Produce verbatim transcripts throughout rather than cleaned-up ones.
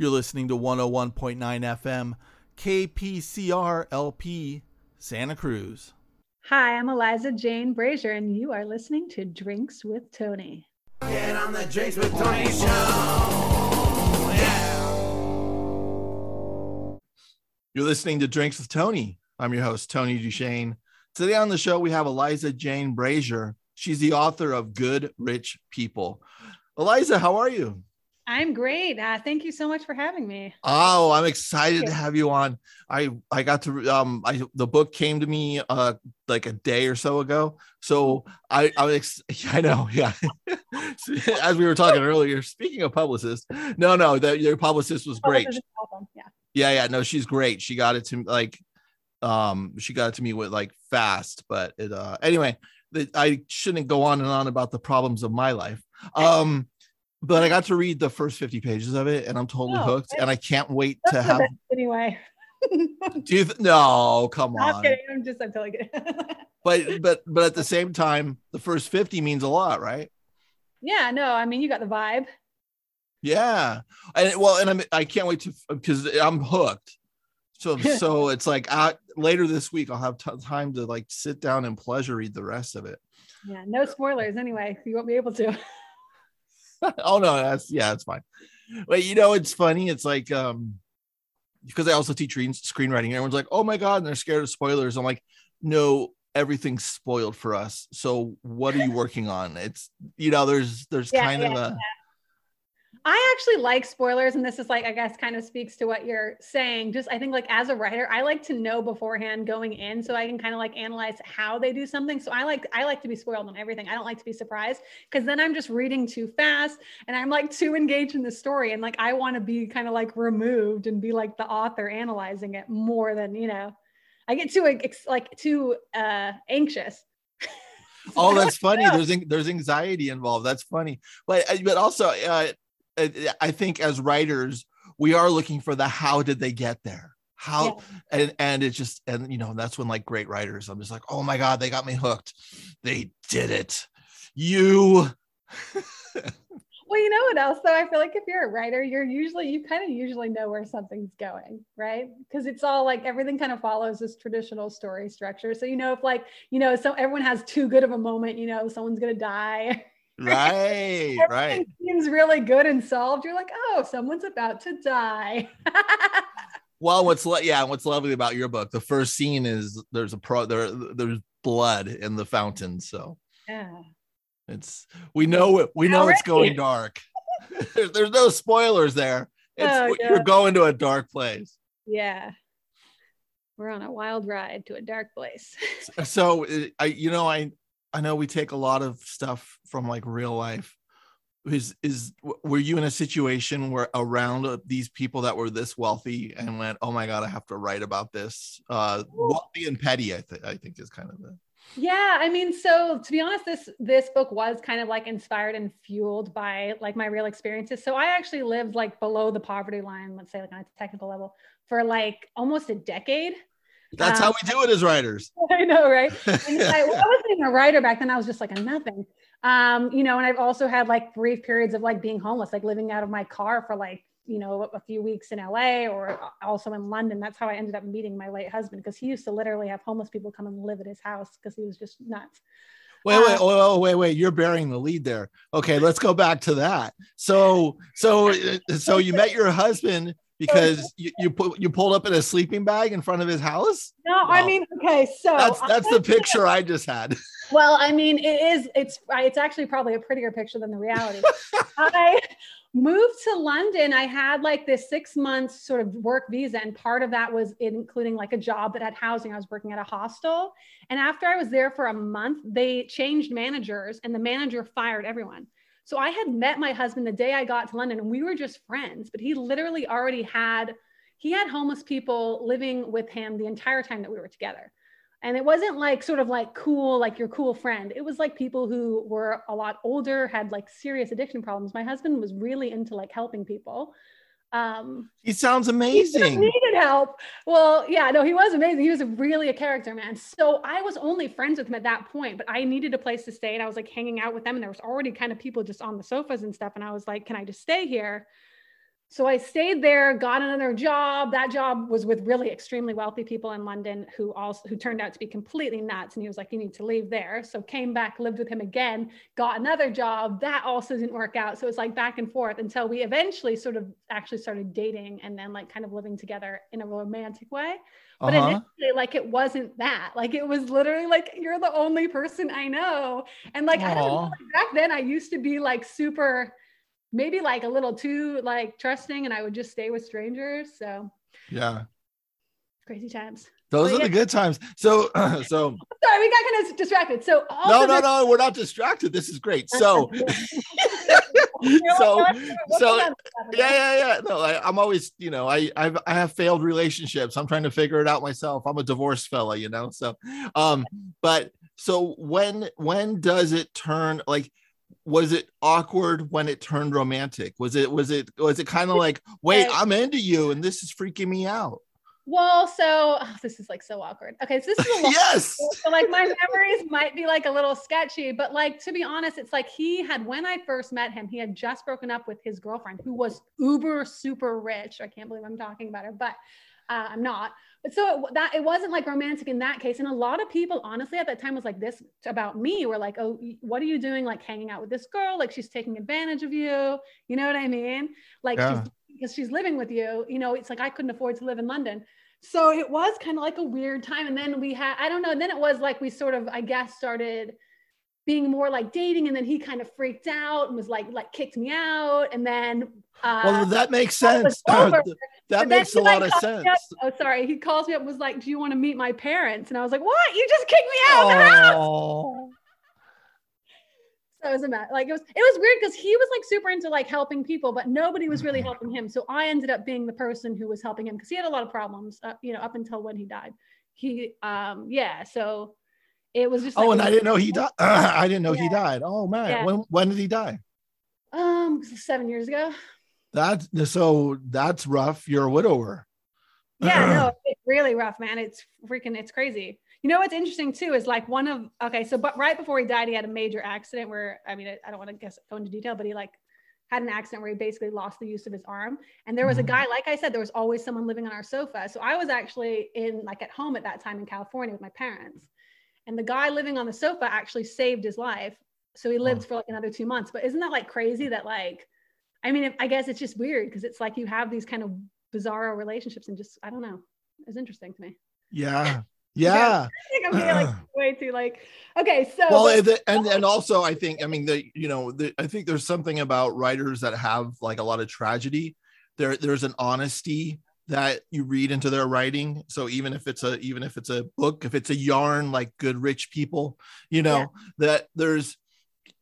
You're listening to one oh one point nine F M, K P C R L P, Santa Cruz. Hi, I'm Eliza Jane Brazier, and you are listening to Drinks with Tony. Get on the Drinks with Tony show. Yeah. You're listening to Drinks with Tony. I'm your host, Tony Duchesne. Today on the show, we have Eliza Jane Brazier. She's the author of Good Rich People. Eliza, how are you? I'm great. Uh, thank you so much for having me. Oh, I'm excited to have you on. I, I got to, um, I, the book came to me, uh, like a day or so ago. So I, I, ex- I know. Yeah. As we were talking earlier, speaking of publicists, no, no, the, your publicist was great. Awesome. Yeah. yeah. Yeah. No, she's great. She got it to like, um, she got it to me with like fast, but it, uh, anyway, it, I shouldn't go on and on about the problems of my life. Um, But I got to read the first fifty pages of it, and I'm totally oh, hooked, and I can't wait to have. Anyway, do you th- no, come on. I'm kidding. I'm just I'm totally kidding. but but but at the same time, the first fifty means a lot, right? Yeah. No, I mean you got the vibe. Yeah, and well, and I'm I can't wait to because I'm hooked. So so it's like I, later this week I'll have t- time to like sit down and pleasure read the rest of it. Yeah. No spoilers. Anyway, you won't be able to. Oh no, that's yeah, that's fine. But you know, it's funny. It's like um, because I also teach screenwriting. Everyone's like, "Oh my god," and they're scared of spoilers. I'm like, "No, everything's spoiled for us. So what are you working on?" It's you know, there's there's yeah, kind yeah, of a. Yeah. I actually like spoilers, and this is like I guess kind of speaks to what you're saying. Just I think like as a writer, I like to know beforehand going in, so I can kind of like analyze how they do something. So I like I like to be spoiled on everything. I don't like to be surprised because then I'm just reading too fast and I'm like too engaged in the story, and like I want to be kind of like removed and be like the author analyzing it more than you know. I get too like too uh, anxious. Oh, that's funny. There's there's anxiety involved. That's funny, but but also. Uh, I think as writers, we are looking for the how did they get there? How yeah. and and it's just and you know that's when like great writers, I'm just like, oh my god, they got me hooked. They did it. You. Well, you know what else though? I feel like if you're a writer, you're usually you kind of usually know where something's going, right? Because it's all like everything kind of follows this traditional story structure. So you know if like you know so everyone has too good of a moment, you know someone's gonna die. Right, right. Seems really good and solved. You're like, oh, someone's about to die. Well, what's lo- yeah, what's lovely about your book? The first scene is there's a pro there, there's blood in the fountain. So yeah, it's we know it. We know Already. It's going dark. there's, there's no spoilers there. It's oh, no. You're going to a dark place. Yeah, we're on a wild ride to a dark place. so I, you know, I. I know we take a lot of stuff from like real life. Is is were you in a situation where around these people that were this wealthy and went, oh my god, I have to write about this? Uh, wealthy and petty, I think I think is kind of the. Yeah, I mean, so to be honest, this this book was kind of like inspired and fueled by like my real experiences. So I actually lived like below the poverty line, let's say like on a technical level, for like almost a decade. That's um, how we do it as writers. I know, right? And I, well, I wasn't even a writer back then. I was just like a nothing, um, you know, and I've also had like brief periods of like being homeless, like living out of my car for like, you know, a few weeks in L A or also in London. That's how I ended up meeting my late husband because he used to literally have homeless people come and live at his house because he was just nuts. Wait, wait, oh, wait, wait! You're burying the lead there. Okay, let's go back to that. So, so, so you met your husband because you you, pu- you pulled up in a sleeping bag in front of his house. No, wow. I mean, okay, so that's that's I, the picture I just had. Well, I mean, it is. It's it's actually probably a prettier picture than the reality. I moved to London. I had like this six month sort of work visa, and part of that was including like a job that had housing. I was working at a hostel, and after I was there for a month, they changed managers, and the manager fired everyone. So I had met my husband the day I got to London, and we were just friends. But he literally already had he had homeless people living with him the entire time that we were together. And it wasn't like sort of like cool, like your cool friend. It was like people who were a lot older, had like serious addiction problems. My husband was really into like helping people. Um, he sounds amazing. He needed help. Well, yeah, no, he was amazing. He was really a character, man. So I was only friends with him at that point, but I needed a place to stay. And I was like hanging out with them. And there was already kind of people just on the sofas and stuff. And I was like, can I just stay here? So I stayed there, got another job. That job was with really extremely wealthy people in London who also who turned out to be completely nuts. And he was like, you need to leave there. So came back, lived with him again, got another job. That also didn't work out. So it's like back and forth until we eventually sort of actually started dating and then like kind of living together in a romantic way. But uh-huh. initially, like, it wasn't that. Like, it was literally like, you're the only person I know. And like, aww. I don't know, like, back then I used to be like super, maybe like a little too like trusting, and I would just stay with strangers. So yeah, crazy times. Those but, are yeah. the good times. So, uh, so sorry, we got kind of distracted. So all no, no, no, we're not distracted. This is great. So, so, so yeah, yeah, yeah. No, I, I'm always, you know, I, I've, I have failed relationships. I'm trying to figure it out myself. I'm a divorced fella, you know. So, um, but so when, when does it turn like? Was it awkward when it turned romantic? Was it, was it, was it kind of like, wait, I'm into you and this is freaking me out? Well, so oh, this is like so awkward. Okay. So this is a lot. Yes. So like my memories might be like a little sketchy, but like, to be honest, it's like he had, when I first met him, he had just broken up with his girlfriend who was uber, super rich. I can't believe I'm talking about her, but uh, I'm not. But so it, that it wasn't like romantic in that case. And a lot of people, honestly, at that time was like this about me. We're like, oh, what are you doing? Like hanging out with this girl? Like she's taking advantage of you. You know what I mean? Like yeah. she's, because she's living with you. You know, it's like, I couldn't afford to live in London. So it was kind of like a weird time. And then we had, I don't know. And then it was like, we sort of, I guess, started being more like dating. And then he kind of freaked out and was like, like kicked me out. And then uh, well, that makes sense. That but makes a lot of sense. Oh, sorry. He calls me up and was like, do you want to meet my parents? And I was like, what? You just kicked me out of the house. So it was a mess. Like it was, it was weird because he was like super into like helping people, but nobody was really helping him. So I ended up being the person who was helping him because he had a lot of problems, uh, you know, up until when he died. He, um, yeah. So it was just. Like, oh, and I didn't know he died. Uh, I didn't know yeah. he died. Oh man, yeah. when when did he die? Um, seven years ago. That's so that's rough. You're a widower. Yeah, no, it's really rough, man. It's freaking, it's crazy. You know, what's interesting too, is like one of, okay. So, but right before he died, he had a major accident where, I mean, I, I don't want to guess, go into detail, but he like had an accident where he basically lost the use of his arm. And there was a guy, like I said, there was always someone living on our sofa. So I was actually in like at home at that time in California with my parents, and the guy living on the sofa actually saved his life. So he lived for like another two months, but isn't that like crazy that like, I mean, I guess it's just weird because it's like you have these kind of bizarro relationships and just, I don't know. It's interesting to me. Yeah. Yeah. I think I'm being like way too like, okay. So, well, and, the, and, and also I think, I mean, the, you know, the, I think there's something about writers that have like a lot of tragedy. There, there's an honesty that you read into their writing. So even if it's a, even if it's a book, if it's a yarn, like Good Rich People, you know, yeah. that there's,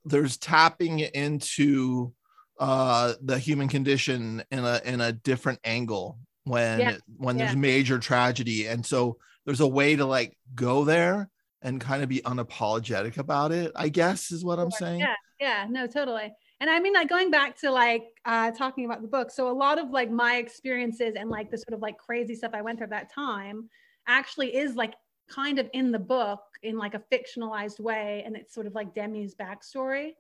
there's tapping into, uh the human condition in a in a different angle when yeah. when yeah. there's major tragedy, and so there's a way to like go there and kind of be unapologetic about it, I guess is what I'm saying. Yeah, yeah, no, totally. And I mean, like going back to like uh talking about the book, so a lot of like my experiences and like the sort of like crazy stuff I went through at that time actually is like kind of in the book in like a fictionalized way, and it's sort of like Demi's backstory.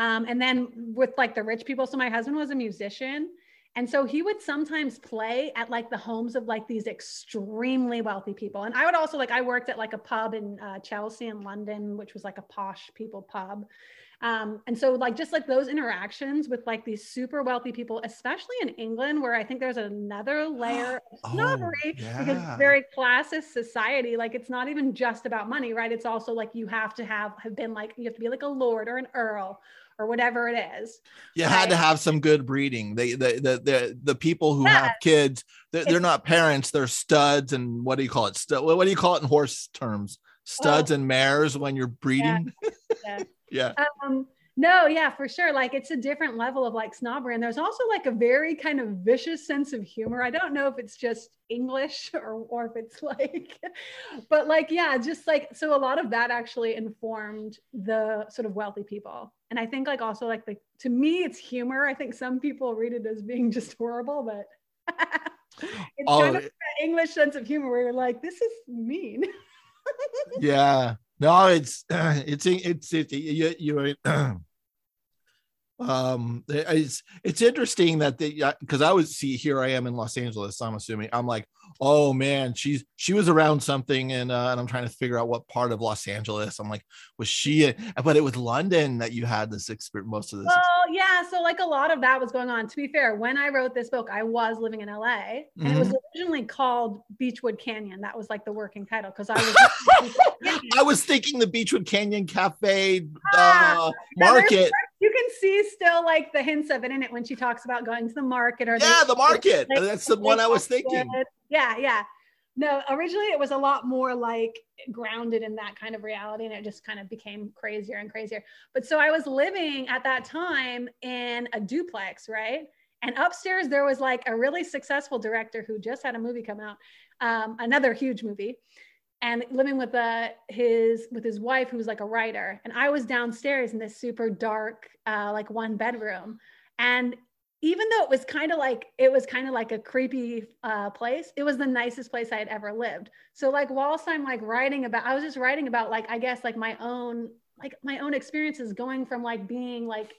Um, and then with like the rich people, so my husband was a musician. And so he would sometimes play at like the homes of like these extremely wealthy people. And I would also like, I worked at like a pub in uh, Chelsea in London, which was like a posh people pub. Um, and so like, just like those interactions with like these super wealthy people, especially in England, where I think there's another layer of snobbery, oh, yeah. because it's very classist society. Like it's not even just about money, right? It's also like, you have to have, have been like, you have to be like a lord or an earl or whatever it is. You right? had to have some good breeding. They, the, the, the, the people who yes. have kids, they're, they're not parents, they're studs. And what do you call it? Stud, what do you call it in horse terms? Studs oh. and mares when you're breeding. Yeah. yeah. yeah. Um, no, yeah, for sure. Like it's a different level of like snobbery. And there's also like a very kind of vicious sense of humor. I don't know if it's just English or, or if it's like, but like, yeah, just like, so a lot of that actually informed the sort of wealthy people. And I think like also like the, to me, it's humor. I think some people read it as being just horrible, but it's oh, kind of that English sense of humor where you're like, this is mean. yeah. No, it's, uh, it's, it's, it, you, you, Um, it's it's interesting that they, because I would see, here I am in Los Angeles, I'm assuming, I'm like, oh man, she's she was around something, and uh, and I'm trying to figure out what part of Los Angeles. I'm like, was she? A, but it was London that you had this experience, most of this. Well, yeah, so like a lot of that was going on. To be fair, when I wrote this book, I was living in L A, and mm-hmm. it was originally called Beachwood Canyon. That was like the working title, because I was I was thinking the Beachwood Canyon Cafe uh, market. You can see still like the hints of it in it when she talks about going to the market. Or yeah, the market. Like, that's the one I was thinking. Yeah, yeah. No, originally it was a lot more like grounded in that kind of reality, and it just kind of became crazier and crazier. But so I was living at that time in a duplex, right? And upstairs there was like a really successful director who just had a movie come out, um, another huge movie. And living with uh, his with his wife, who was like a writer. And I was downstairs in this super dark, uh, like one bedroom. And even though it was kind of like, it was kind of like a creepy uh, place, it was the nicest place I had ever lived. So like whilst I'm like writing about, I was just writing about like, I guess like my own, like my own experiences going from like being like,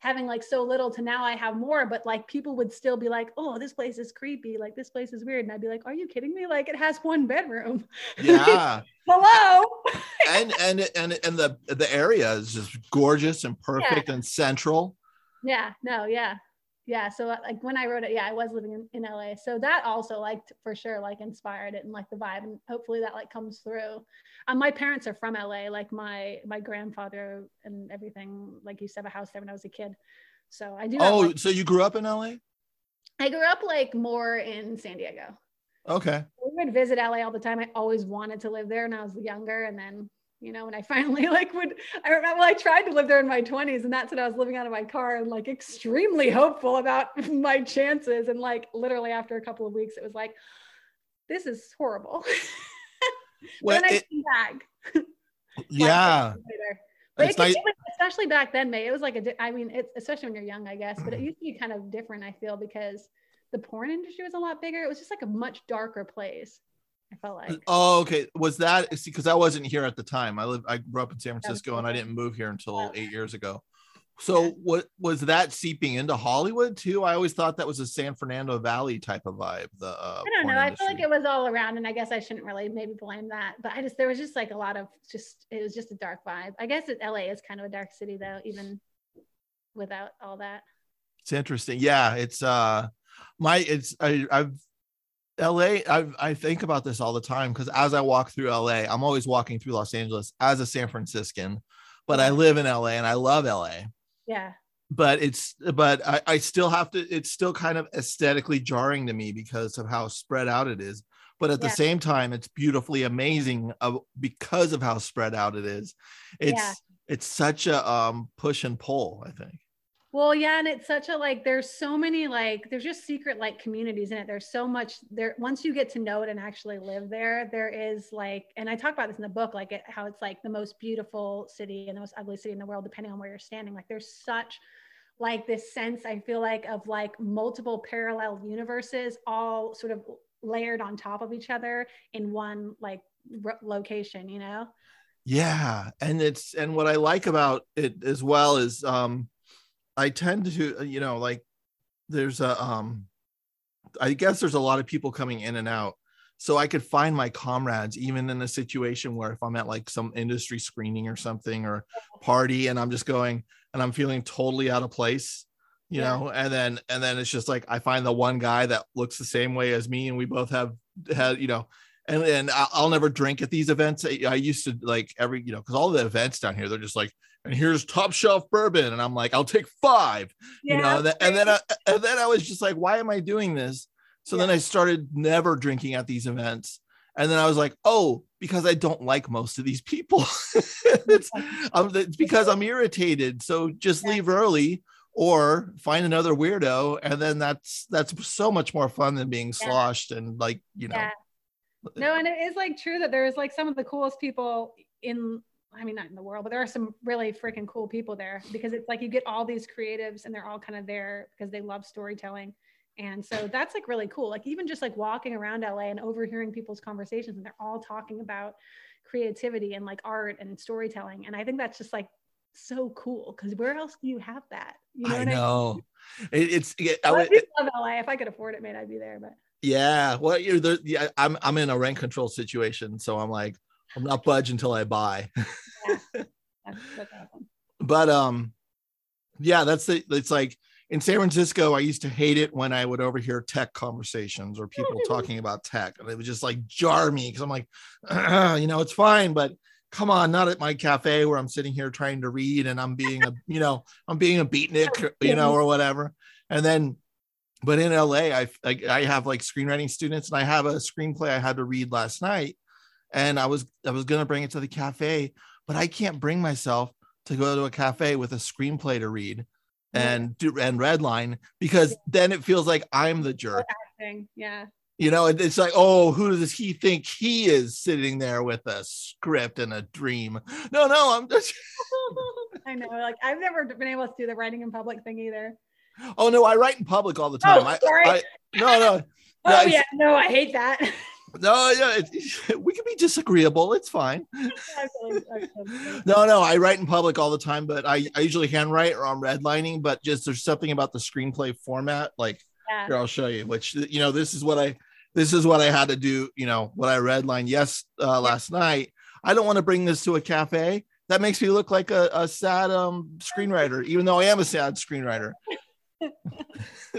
having like so little to now I have more, but like people would still be like, oh, this place is creepy. Like this place is weird. And I'd be like, are you kidding me? Like it has one bedroom. Yeah. Hello. and, and, and, and the, the area is just gorgeous and perfect yeah. and central. Yeah, no. Yeah. Yeah. So like when I wrote it, yeah, I was living in, in L A. So that also like for sure, like inspired it and like the vibe, and hopefully that like comes through. Um, my parents are from L A, like my, my grandfather and everything, like used to have a house there when I was a kid. So I do. Oh, have, like, so you grew up in L A? I grew up like more in San Diego. Okay. We would visit L A all the time. I always wanted to live there when I was younger. And then, you know, when I finally like would, I remember I tried to live there in my twenties, and that's when I was living out of my car and like extremely hopeful about my chances. And like, literally after a couple of weeks, it was like, this is horrible. Well, then I it, came back. Yeah. But it, nice. It was, especially back then, May, it was like, a, I mean, it, especially when you're young, I guess, but it used to be kind of different, I feel, because the porn industry was a lot bigger. It was just like a much darker place, I felt like. Oh, okay. Was that, because I wasn't here at the time. I live, I grew up in San Francisco and I didn't move here until oh. eight years ago. So yeah. what was that seeping into Hollywood too? I always thought that was a San Fernando Valley type of vibe. The uh, I don't know. I feel like it was all around, and I guess I shouldn't really maybe blame that. But I just, there was just like a lot of just, it was just a dark vibe. I guess it, L A is kind of a dark city though, even without all that. It's interesting. Yeah. It's uh my, it's, I, I've, L A, I, I think about this all the time, because as I walk through L A, I'm always walking through Los Angeles as a San Franciscan, but I live in L A and I love L A. Yeah. But it's, but I, I still have to, it's still kind of aesthetically jarring to me because of how spread out it is. But at yeah. the same time, it's beautifully amazing of, because of how spread out it is. It's, yeah. it's such a um, push and pull, I think. Well, yeah. And it's such a, like, there's so many, like, there's just secret, like, communities in it. There's so much there. Once you get to know it and actually live there, there is like, and I talk about this in the book, like it, how it's like the most beautiful city and the most ugly city in the world, depending on where you're standing. Like there's such like this sense, I feel like, of like multiple parallel universes, all sort of layered on top of each other in one like r- location, you know? Yeah. And it's, and what I like about it as well is, um, I tend to, you know, like there's a, um, I guess there's a lot of people coming in and out. So I could find my comrades, even in a situation where if I'm at like some industry screening or something or party, and I'm just going and I'm feeling totally out of place, you yeah. know, and then, and then it's just like, I find the one guy that looks the same way as me, and we both have had, you know, and, and I'll never drink at these events. I used to like every, you know, because all the events down here, they're just like, and here's top shelf bourbon. And I'm like, I'll take five, yeah, you know, and, th- and then I, and then I was just like, why am I doing this? So yeah. then I started never drinking at these events. And then I was like, oh, because I don't like most of these people. It's, I'm, it's because I'm irritated. So just yeah. leave early or find another weirdo. And then that's, that's so much more fun than being yeah. sloshed and like, you know. Yeah. No, and it is like true that there is like some of the coolest people in, I mean, not in the world, but there are some really freaking cool people there, because it's like you get all these creatives and they're all kind of there because they love storytelling. And so that's like really cool. Like even just like walking around L A and overhearing people's conversations, and they're all talking about creativity and like art and storytelling. And I think that's just like so cool, because where else do you have that? You know I know. I mean? It's it, I, well, I just love L A. If I could afford it, man, I'd be there. But yeah, well, you're there, yeah, I'm I'm in a rent control situation, so I'm like, I'm not budge until I buy. Yeah, that's, that's awesome. But um, yeah, that's the. It's like in San Francisco, I used to hate it when I would overhear tech conversations or people talking about tech, and it would just like jar me, because I'm like, uh, you know, it's fine, but come on, not at my cafe where I'm sitting here trying to read and I'm being a, you know, I'm being a beatnik, you know, or whatever. And then, but in L A, I I, I have like screenwriting students, and I have a screenplay I had to read last night, and I was I was gonna bring it to the cafe, but I can't bring myself to go to a cafe with a screenplay to read and do and redline, because then it feels like I'm the jerk. Yeah. You know, it's like, oh, who does he think he is sitting there with a script and a dream? No, no, I'm just. I know, like I've never been able to do the writing in public thing either. Oh no, I write in public all the time. Oh, sorry. I, I, no, no. Oh no, yeah, no, I hate that. No, yeah, it, we can be disagreeable. It's fine. no, no, I write in public all the time, but I, I usually handwrite or I'm redlining. But just there's something about the screenplay format, like. Yeah. Here, I'll show you, which, you know, this is what I, this is what I had to do, you know, what I redlined yes uh, last night. I don't want to bring this to a cafe. That makes me look like a, a sad um, screenwriter, even though I am a sad screenwriter.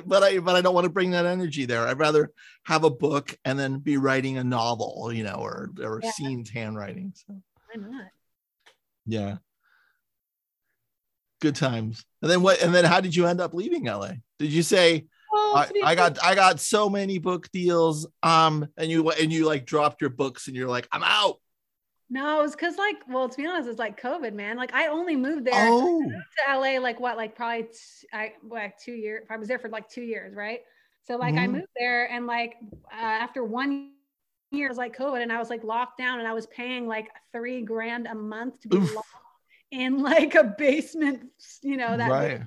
but I, but I don't want to bring that energy there. I'd rather have a book and then be writing a novel, you know, or, or yeah. scenes handwriting. So. Why not? Yeah. Good times. And then what, and then how did you end up leaving L A? Did you say, I, I got I got so many book deals, um, and you and you like dropped your books and you're like, I'm out. No, it was because like, well, to be honest, it's like COVID, man. Like I only moved there oh. moved to L A, like what, like probably t- I like two years. I was there for like two years, right? So like mm-hmm. I moved there, and like uh, after one year, it was like COVID, and I was like locked down, and I was paying like three grand a month to be Oof. locked in like a basement, you know that. Right.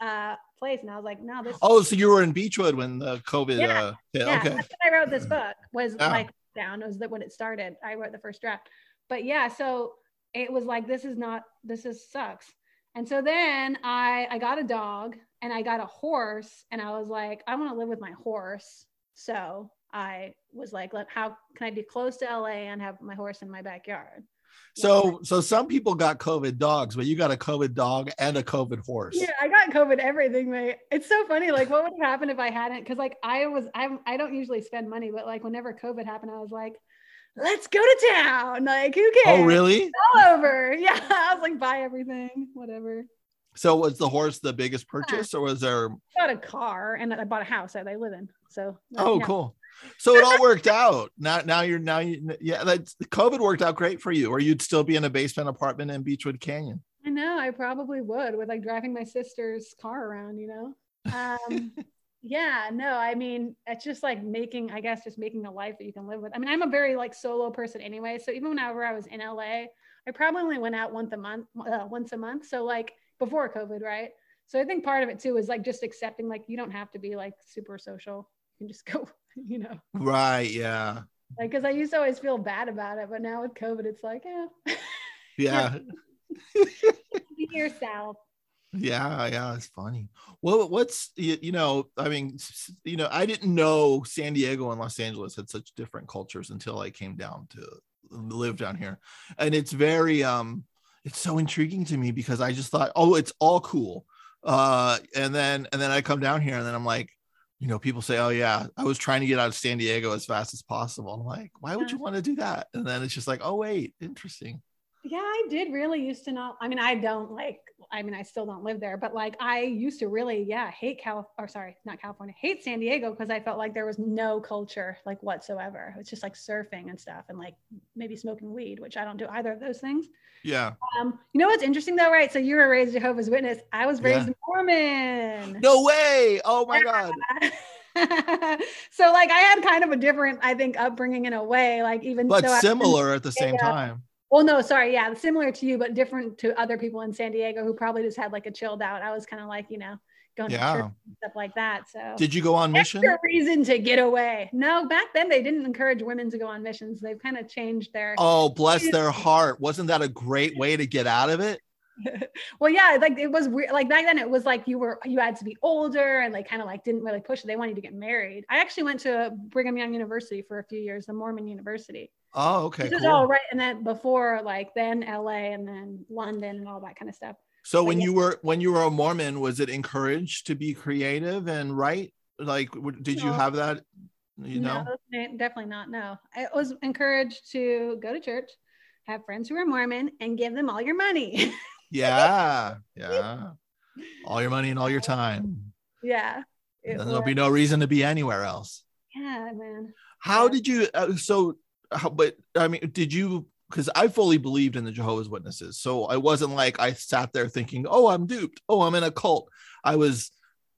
Uh, place, and I was like, no, this oh so you were in Beachwood when the COVID yeah, uh yeah, yeah. Okay, that's when I wrote this book was yeah. like down it was that when it started I wrote the first draft, but yeah, so it was like this is not this is sucks. And so then I I got a dog and I got a horse, and I was like, I want to live with my horse. So I was like, how can I be close to L A and have my horse in my backyard? So, so some people got COVID dogs, but you got a COVID dog and a COVID horse. Yeah, I got COVID everything, mate. It's so funny. Like, what would have happened if I hadn't? Because, like, I was, I'm, I don't usually spend money, but like, whenever COVID happened, I was like, let's go to town. Like, who cares? Oh, really? It's all over. Yeah, I was like, buy everything, whatever. So, was the horse the biggest purchase, or was there? I bought a car, and I bought a house that I live in. So. Like, oh, yeah. Cool. So it all worked out. Now, now you're now you yeah. That's COVID worked out great for you, or you'd still be in a basement apartment in Beachwood Canyon. I know, I probably would, with like driving my sister's car around, you know. Um, yeah, no, I mean, it's just like making, I guess, just making a life that you can live with. I mean, I'm a very like solo person anyway, so even whenever I was in L A, I probably only went out once a month, uh, once a month. So like before COVID, right? So I think part of it too is like just accepting like you don't have to be like super social. You can just go. You know, right? Yeah, like because I used to always feel bad about it, but now with COVID, it's like, yeah, yeah, be yourself. Yeah, yeah, it's funny. Well, what's you, you know, I mean, you know, I didn't know San Diego and Los Angeles had such different cultures until I came down to live down here, and it's very, um, it's so intriguing to me because I just thought, oh, it's all cool, uh, and then and then I come down here and then I'm like. You know, people say, oh, yeah, I was trying to get out of San Diego as fast as possible. I'm like, why would you want to do that? And then it's just like, oh, wait, interesting. Yeah, I did really used to not. I mean, I don't like I mean, I still don't live there, but like I used to really, yeah, hate Cal or sorry, not California, hate San Diego because I felt like there was no culture like whatsoever. It was just like surfing and stuff and like maybe smoking weed, which I don't do either of those things. Yeah. Um, you know what's interesting though, right? So you were raised Jehovah's Witness. I was raised yeah. Mormon. No way. Oh my yeah. God. So like I had kind of a different, I think, upbringing in a way, like even but though similar at the same time. Well, no, sorry. Yeah. Similar to you, but different to other people in San Diego who probably just had like a chilled out. I was kind of like, you know, going yeah. to church and stuff like that. So did you go on mission? Extra reason to get away. No, back then they didn't encourage women to go on missions. They've kind of changed their. Oh, bless their heart. Wasn't that a great way to get out of it? Well, yeah, like it was weird. Like back then it was like you were, you had to be older and like kind of like didn't really push it. They wanted to get married. I actually went to Brigham Young University for a few years, the Mormon university. Oh, okay. This cool. is all right. And then before like then L A and then London and all that kind of stuff. So but when yeah. you were, when you were a Mormon, was it encouraged to be creative and write? Like, did no. you have that, you know? No, definitely not. No, I was encouraged to go to church, have friends who are Mormon and give them all your money. Yeah. Yeah. All your money and all your time. Yeah. And there'll be no reason to be anywhere else. Yeah, man. How yeah. did you, uh, so, how, but I mean, did you, because I fully believed in the Jehovah's Witnesses. So I wasn't like, I sat there thinking, oh, I'm duped. Oh, I'm in a cult. I was,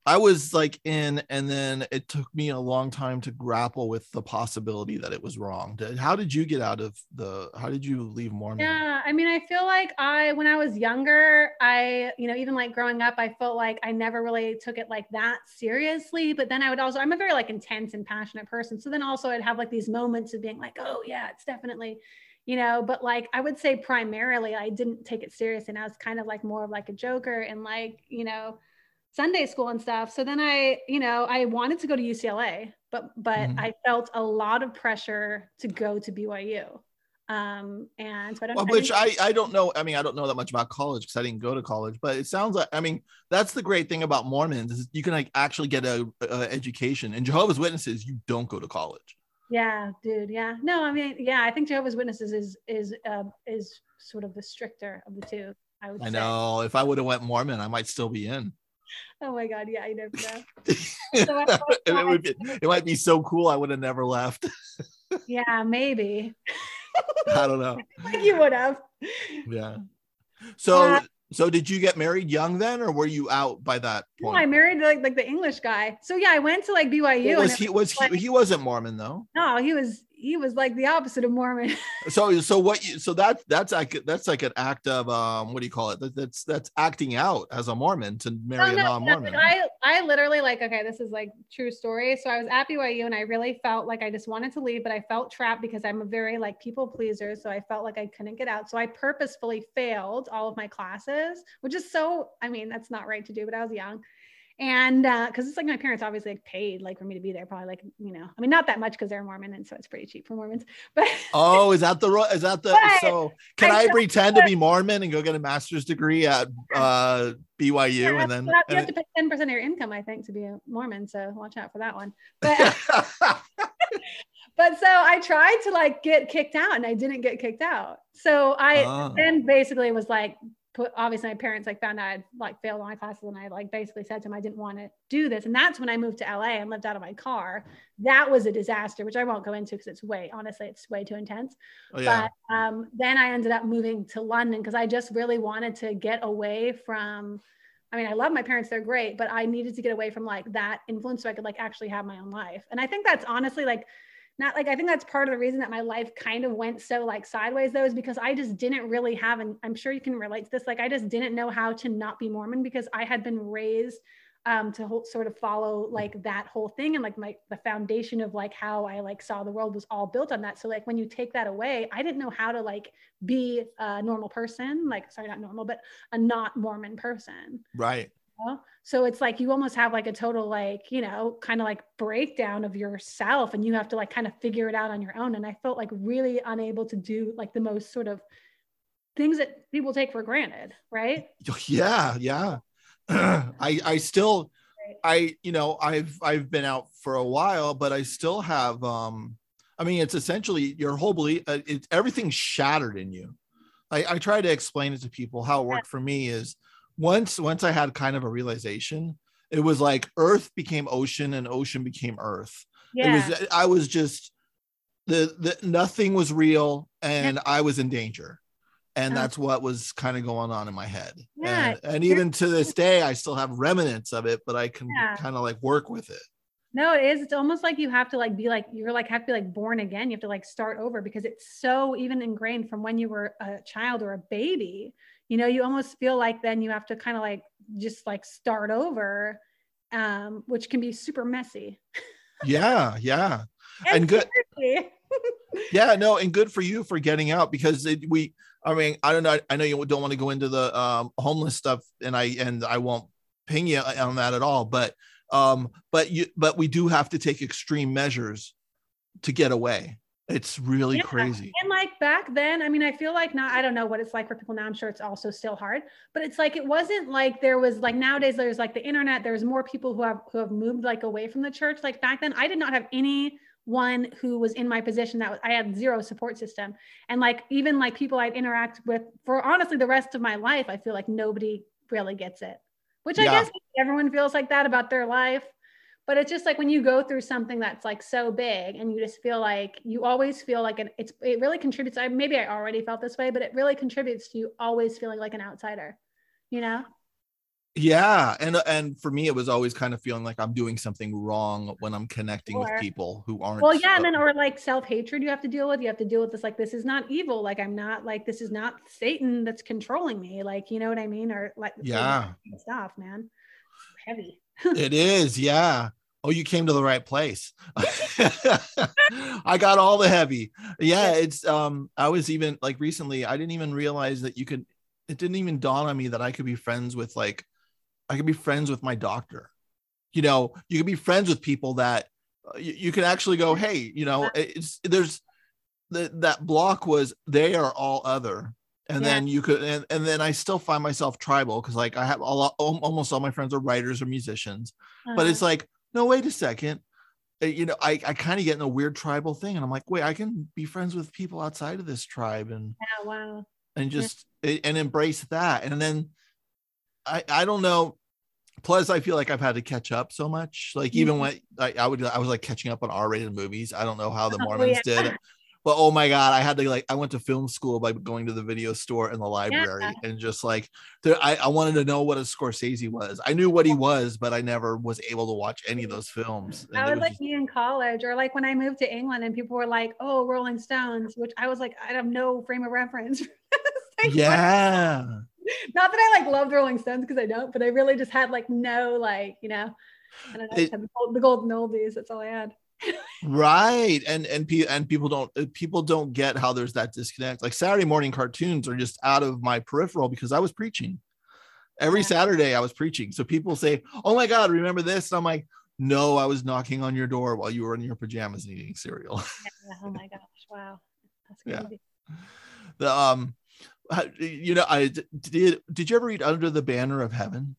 I was like in, and then it took me a long time to grapple with the possibility that it was wrong. How did you get out of the, how did you leave Mormon? Yeah, I mean, I feel like I, when I was younger, I, you know, even like growing up, I felt like I never really took it like that seriously. But then I would also, I'm a very like intense and passionate person. So then also I'd have like these moments of being like, oh yeah, it's definitely, you know, but like, I would say primarily, I didn't take it serious. And I was kind of like more of like a joker and like, you know, Sunday school and stuff. So then I, you know, I wanted to go to U C L A, but, but mm-hmm. I felt a lot of pressure to go to B Y U. Um, and so I don't well, Which I, I don't know. I mean, I don't know that much about college because I didn't go to college, but it sounds like, I mean, that's the great thing about Mormons is you can like actually get a, a education. And Jehovah's Witnesses, you don't go to college. Yeah, dude. Yeah. No, I mean, yeah, I think Jehovah's Witnesses is, is, uh, is sort of the stricter of the two. I would I say. know if I would have went Mormon, I might still be in. Oh my God. Yeah, I never know. So I it, would be, it might be so cool. I would have never left. Yeah, maybe. I don't know. Like you would have. Yeah. So, uh, so did you get married young then, or were you out by that point? No, I married like, like the English guy. So yeah, I went to like B Y U. Well, was and he, was like, he, he wasn't Mormon though. No, he was, he was like the opposite of Mormon. So, so what you, so that, that's like, that's like an act of, um, what do you call it? That, that's, that's acting out as a Mormon to marry no, no, a non-Mormon. No, I, I literally like, okay, this is like true story. So I was at B Y U and I really felt like I just wanted to leave, but I felt trapped because I'm a very like people pleaser. So I felt like I couldn't get out. So I purposefully failed all of my classes, which is so, I mean, that's not right to do, but I was young. And uh, cause it's like my parents obviously like paid like for me to be there, probably like, you know, I mean, not that much cause they're Mormon. And so it's pretty cheap for Mormons, but. Oh, is that the, is that the, so can I, I pretend to be Mormon and go get a master's degree at uh, B Y U? Yeah, and then you and have to pay ten percent of your income, I think, to be a Mormon. So watch out for that one. But, but so I tried to like get kicked out and I didn't get kicked out. So I oh. then basically was like, obviously my parents like found out I'd like failed all my classes and I like basically said to them I didn't want to do this, and that's when I moved to L A and lived out of my car. That was a disaster, which I won't go into because it's way honestly it's way too intense. Oh, yeah. But um then I ended up moving to London because I just really wanted to get away from, I mean, I love my parents, they're great, but I needed to get away from like that influence so I could like actually have my own life. And I think that's honestly like Not like, I think that's part of the reason that my life kind of went so like sideways though, is because I just didn't really have, and I'm sure you can relate to this, like I just didn't know how to not be Mormon because I had been raised um, to hold, sort of follow like that whole thing. And like my, the foundation of like how I like saw the world was all built on that. So like when you take that away, I didn't know how to like be a normal person, like, sorry, not normal, but a not Mormon person. Right. So it's like you almost have like a total like, you know, kind of like breakdown of yourself and you have to like kind of figure it out on your own. And I felt like really unable to do like the most sort of things that people take for granted, right? Yeah, yeah. I I still I you know, I've I've been out for a while, but I still have um I mean, it's essentially your whole belief, uh, it's everything's shattered in you. I I try to explain it to people how it worked yeah. for me is Once, once I had kind of a realization, it was like earth became ocean and ocean became earth. Yeah. It was, I was just, the, the nothing was real and yeah. I was in danger. And oh. that's what was kind of going on in my head. Yeah. And, and even to this day, I still have remnants of it, but I can yeah. kind of like work with it. No, it is. It's almost like you have to like be like, you're like, have to be like born again. You have to like start over because it's so even ingrained from when you were a child or a baby. You know, you almost feel like then you have to kind of like, just like start over, um, which can be super messy. Yeah. Yeah. And, and good. yeah, no. And good for you for getting out because it, we, I mean, I don't know. I know you don't want to go into the um, homeless stuff, and I and I won't ping you on that at all. But um, but you but we do have to take extreme measures to get away. It's really yeah. crazy. And like back then, I mean, I feel like now, I don't know what it's like for people now. I'm sure it's also still hard, but it's like, it wasn't like there was like nowadays there's like the internet, there's more people who have, who have moved like away from the church. Like back then I did not have anyone who was in my position that was, I had zero support system. And like, even like people I'd interact with for honestly the rest of my life, I feel like nobody really gets it, which yeah. I guess everyone feels like that about their life. But it's just like when you go through something that's like so big and you just feel like you always feel like an, it's, it really contributes. I, maybe I already felt this way, but it really contributes to you always feeling like an outsider, you know? Yeah. And, and for me, it was always kind of feeling like I'm doing something wrong when I'm connecting or, with people who aren't. Well, yeah. And then, or like self-hatred you have to deal with, you have to deal with this. Like, this is not evil. Like, I'm not like, this is not Satan that's controlling me. Like, you know what I mean? Or like, yeah, stuff, man. It's heavy. It is. Yeah. Oh, you came to the right place. I got all the heavy. Yeah. It's, um, I was even like recently, I didn't even realize that you could, it didn't even dawn on me that I could be friends with, like, I could be friends with my doctor. You know, you could be friends with people that you, you can actually go, hey, you know, it's, there's the, that block was, they are all other. And yeah. then you could, and, and then I still find myself tribal because, like, I have a lot, almost all my friends are writers or musicians, uh-huh. but it's like, no, wait a second, you know, I, I kind of get in a weird tribal thing, and I'm like, wait, I can be friends with people outside of this tribe, and oh, wow. and just yeah. and embrace that, and then I I don't know. Plus, I feel like I've had to catch up so much. Like even mm-hmm. when like, I would, I was like catching up on R-rated movies. I don't know how the Mormons oh, yeah. did. But oh my God, I had to like, I went to film school by going to the video store and the library yeah. and just like, there, I, I wanted to know what a Scorsese was. I knew what he was, but I never was able to watch any of those films. And I was, was like just... me in college, or like when I moved to England and people were like, oh, Rolling Stones, which I was like, I have no frame of reference. Like, yeah. What? Not that I like loved Rolling Stones, because I don't, but I really just had like, no, like, you know, I don't know, it... the, gold, the golden oldies, that's all I had. Right. And and pe- and people don't people don't get how there's that disconnect. Like Saturday morning cartoons are just out of my peripheral because I was preaching every yeah. Saturday. I was preaching, so people say, oh my God, remember this? And I'm like, no, I was knocking on your door while you were in your pajamas and eating cereal. Yeah. Oh my gosh, wow, that's crazy. Yeah. The um you know, I did did you ever read Under the Banner of Heaven?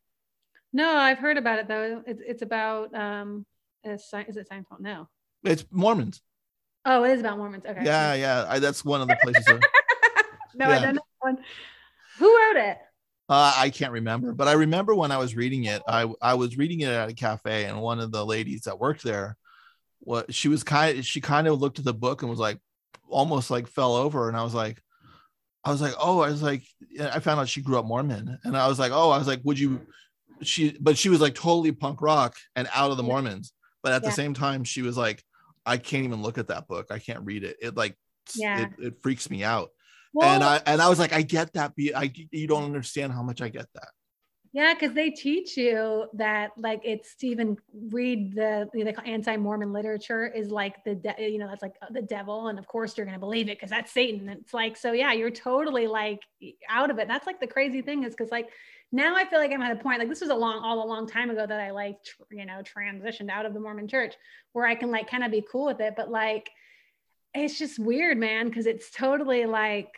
No, I've heard about it though. It's, it's about um Is it Seinfeld? No, it's Mormons. Oh, it is about Mormons. Okay. Yeah, yeah. I, that's one of the places. Where, no, yeah. I don't know that one. Who wrote it? Uh, I can't remember, but I remember when I was reading it. I I was reading it at a cafe, and one of the ladies that worked there, what she was kind of, she kind of looked at the book and was like, almost like fell over, and I was like, I was like, oh, I was like, I found out she grew up Mormon, and I was like, oh, I was like, would you? She, but she was like totally punk rock and out of the Mormons. But at yeah. the same time, she was like, I can't even look at that book. I can't read it. It like, yeah. it, it freaks me out. Well, and I and I was like, I get that. Be I you don't understand how much I get that. Yeah, because they teach you that like it's to even read the, you know, the anti-Mormon literature is like the de- you know that's like the devil, and of course you're gonna believe it because that's Satan. And it's like, so yeah, you're totally like out of it. That's like the crazy thing is because like. Now I feel like I'm at a point, like this was a long, all a long time ago that I like, tr- you know, transitioned out of the Mormon church where I can like kind of be cool with it. But like, it's just weird, man. Cause it's totally like,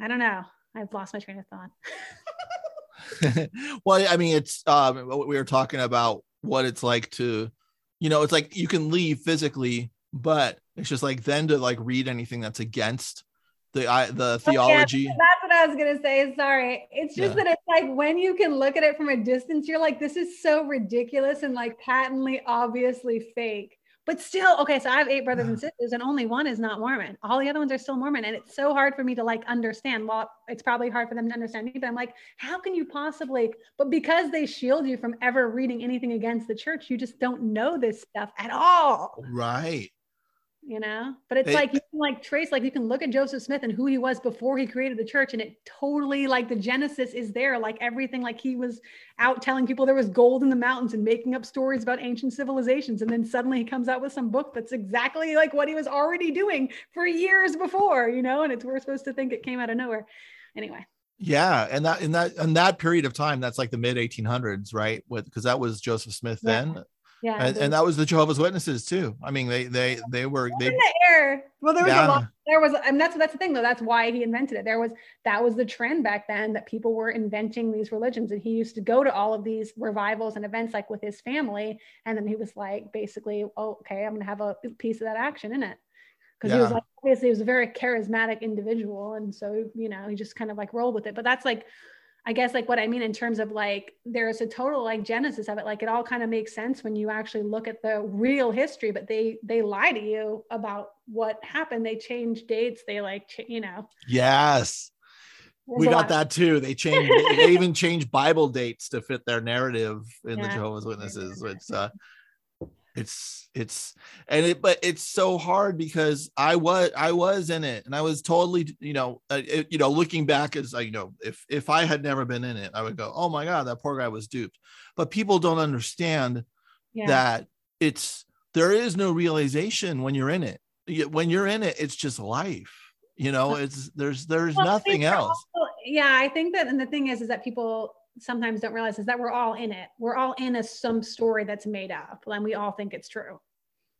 I don't know. I've lost my train of thought. Well, I mean, it's, um, we were talking about what it's like to, you know, it's like you can leave physically, but it's just like then to like read anything that's against the I, the theology. Oh, yeah, that's what I was gonna say. Sorry, it's just yeah. that it's like when you can look at it from a distance, you're like, this is so ridiculous and like patently, obviously fake. But still, okay. So I have eight brothers yeah. and sisters, and only one is not Mormon. All the other ones are still Mormon, and it's so hard for me to like understand. Well, it's probably hard for them to understand me, but I'm like, how can you possibly? But because they shield you from ever reading anything against the church, you just don't know this stuff at all. Right. you know? But it's they, like, you can like trace, like you can look at Joseph Smith and who he was before he created the church. And it totally, like the Genesis is there, like everything, like he was out telling people there was gold in the mountains and making up stories about ancient civilizations. And then suddenly he comes out with some book that's exactly like what he was already doing for years before, you know? And it's, we're supposed to think it came out of nowhere. Anyway. Yeah. And that, in that, in that period of time, that's like the mid eighteen hundreds, right? With, cause that was Joseph Smith then. Yeah. Yeah, and, and that was the Jehovah's Witnesses too. I mean, they they they were they, in the air. Well, there was yeah. a lot. There was, and that's that's the thing though. That's why he invented it. There was that was the trend back then that people were inventing these religions, and he used to go to all of these revivals and events like with his family, and then he was like, basically, oh, okay, I'm gonna have a piece of that action in it, because yeah. he was like, obviously, he was a very charismatic individual, and so you know, he just kind of like rolled with it. But that's like. I guess like what I mean in terms of like, there's a total like genesis of it. Like it all kind of makes sense when you actually look at the real history, but they, they lie to you about what happened. They change dates. They like, ch- you know. Yes. There's we got that too. They changed, they even changed Bible dates to fit their narrative in yeah. the Jehovah's Witnesses. It's, uh, it's, it's, and it, but it's so hard because I was, I was in it and I was totally, you know, uh, it, you know, looking back as I, you know, if, if I had never been in it, I would go, oh my God, that poor guy was duped. But people don't understand yeah. that it's, there is no realization when you're in it, when you're in it, it's just life, you know, it's, there's, there's well, nothing else. Also, yeah. I think that, and the thing is, is that people sometimes don't realize is that we're all in it. We're all in a some story that's made up and we all think it's true.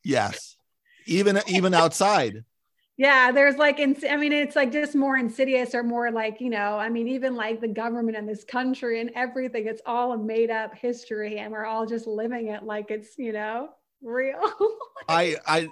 Yes. Even, even outside. Yeah. There's like, ins- I mean, it's like just more insidious or more like, you know, I mean, even like the government and this country and everything, it's all a made up history and we're all just living it like it's, you know, real. I, I,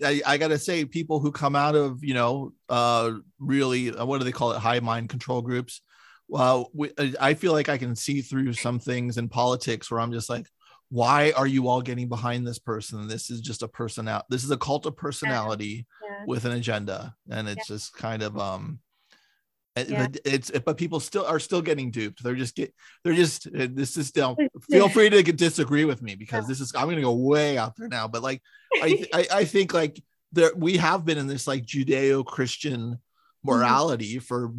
I, I gotta say people who come out of, you know, uh, really, what do they call it? High mind control groups. Well, we, I feel like I can see through some things in politics where I'm just like, why are you all getting behind this person? This is just a person out. This is a cult of personality yeah. Yeah. with an agenda. And it's yeah. just kind of, um, yeah. it, it's, it, but people still are still getting duped. They're just, get, they're just, this is still, feel free to disagree with me because yeah. this is, I'm going to go way out there now. But like, I, I, I think like there, we have been in this like Judeo-Christian morality mm-hmm. for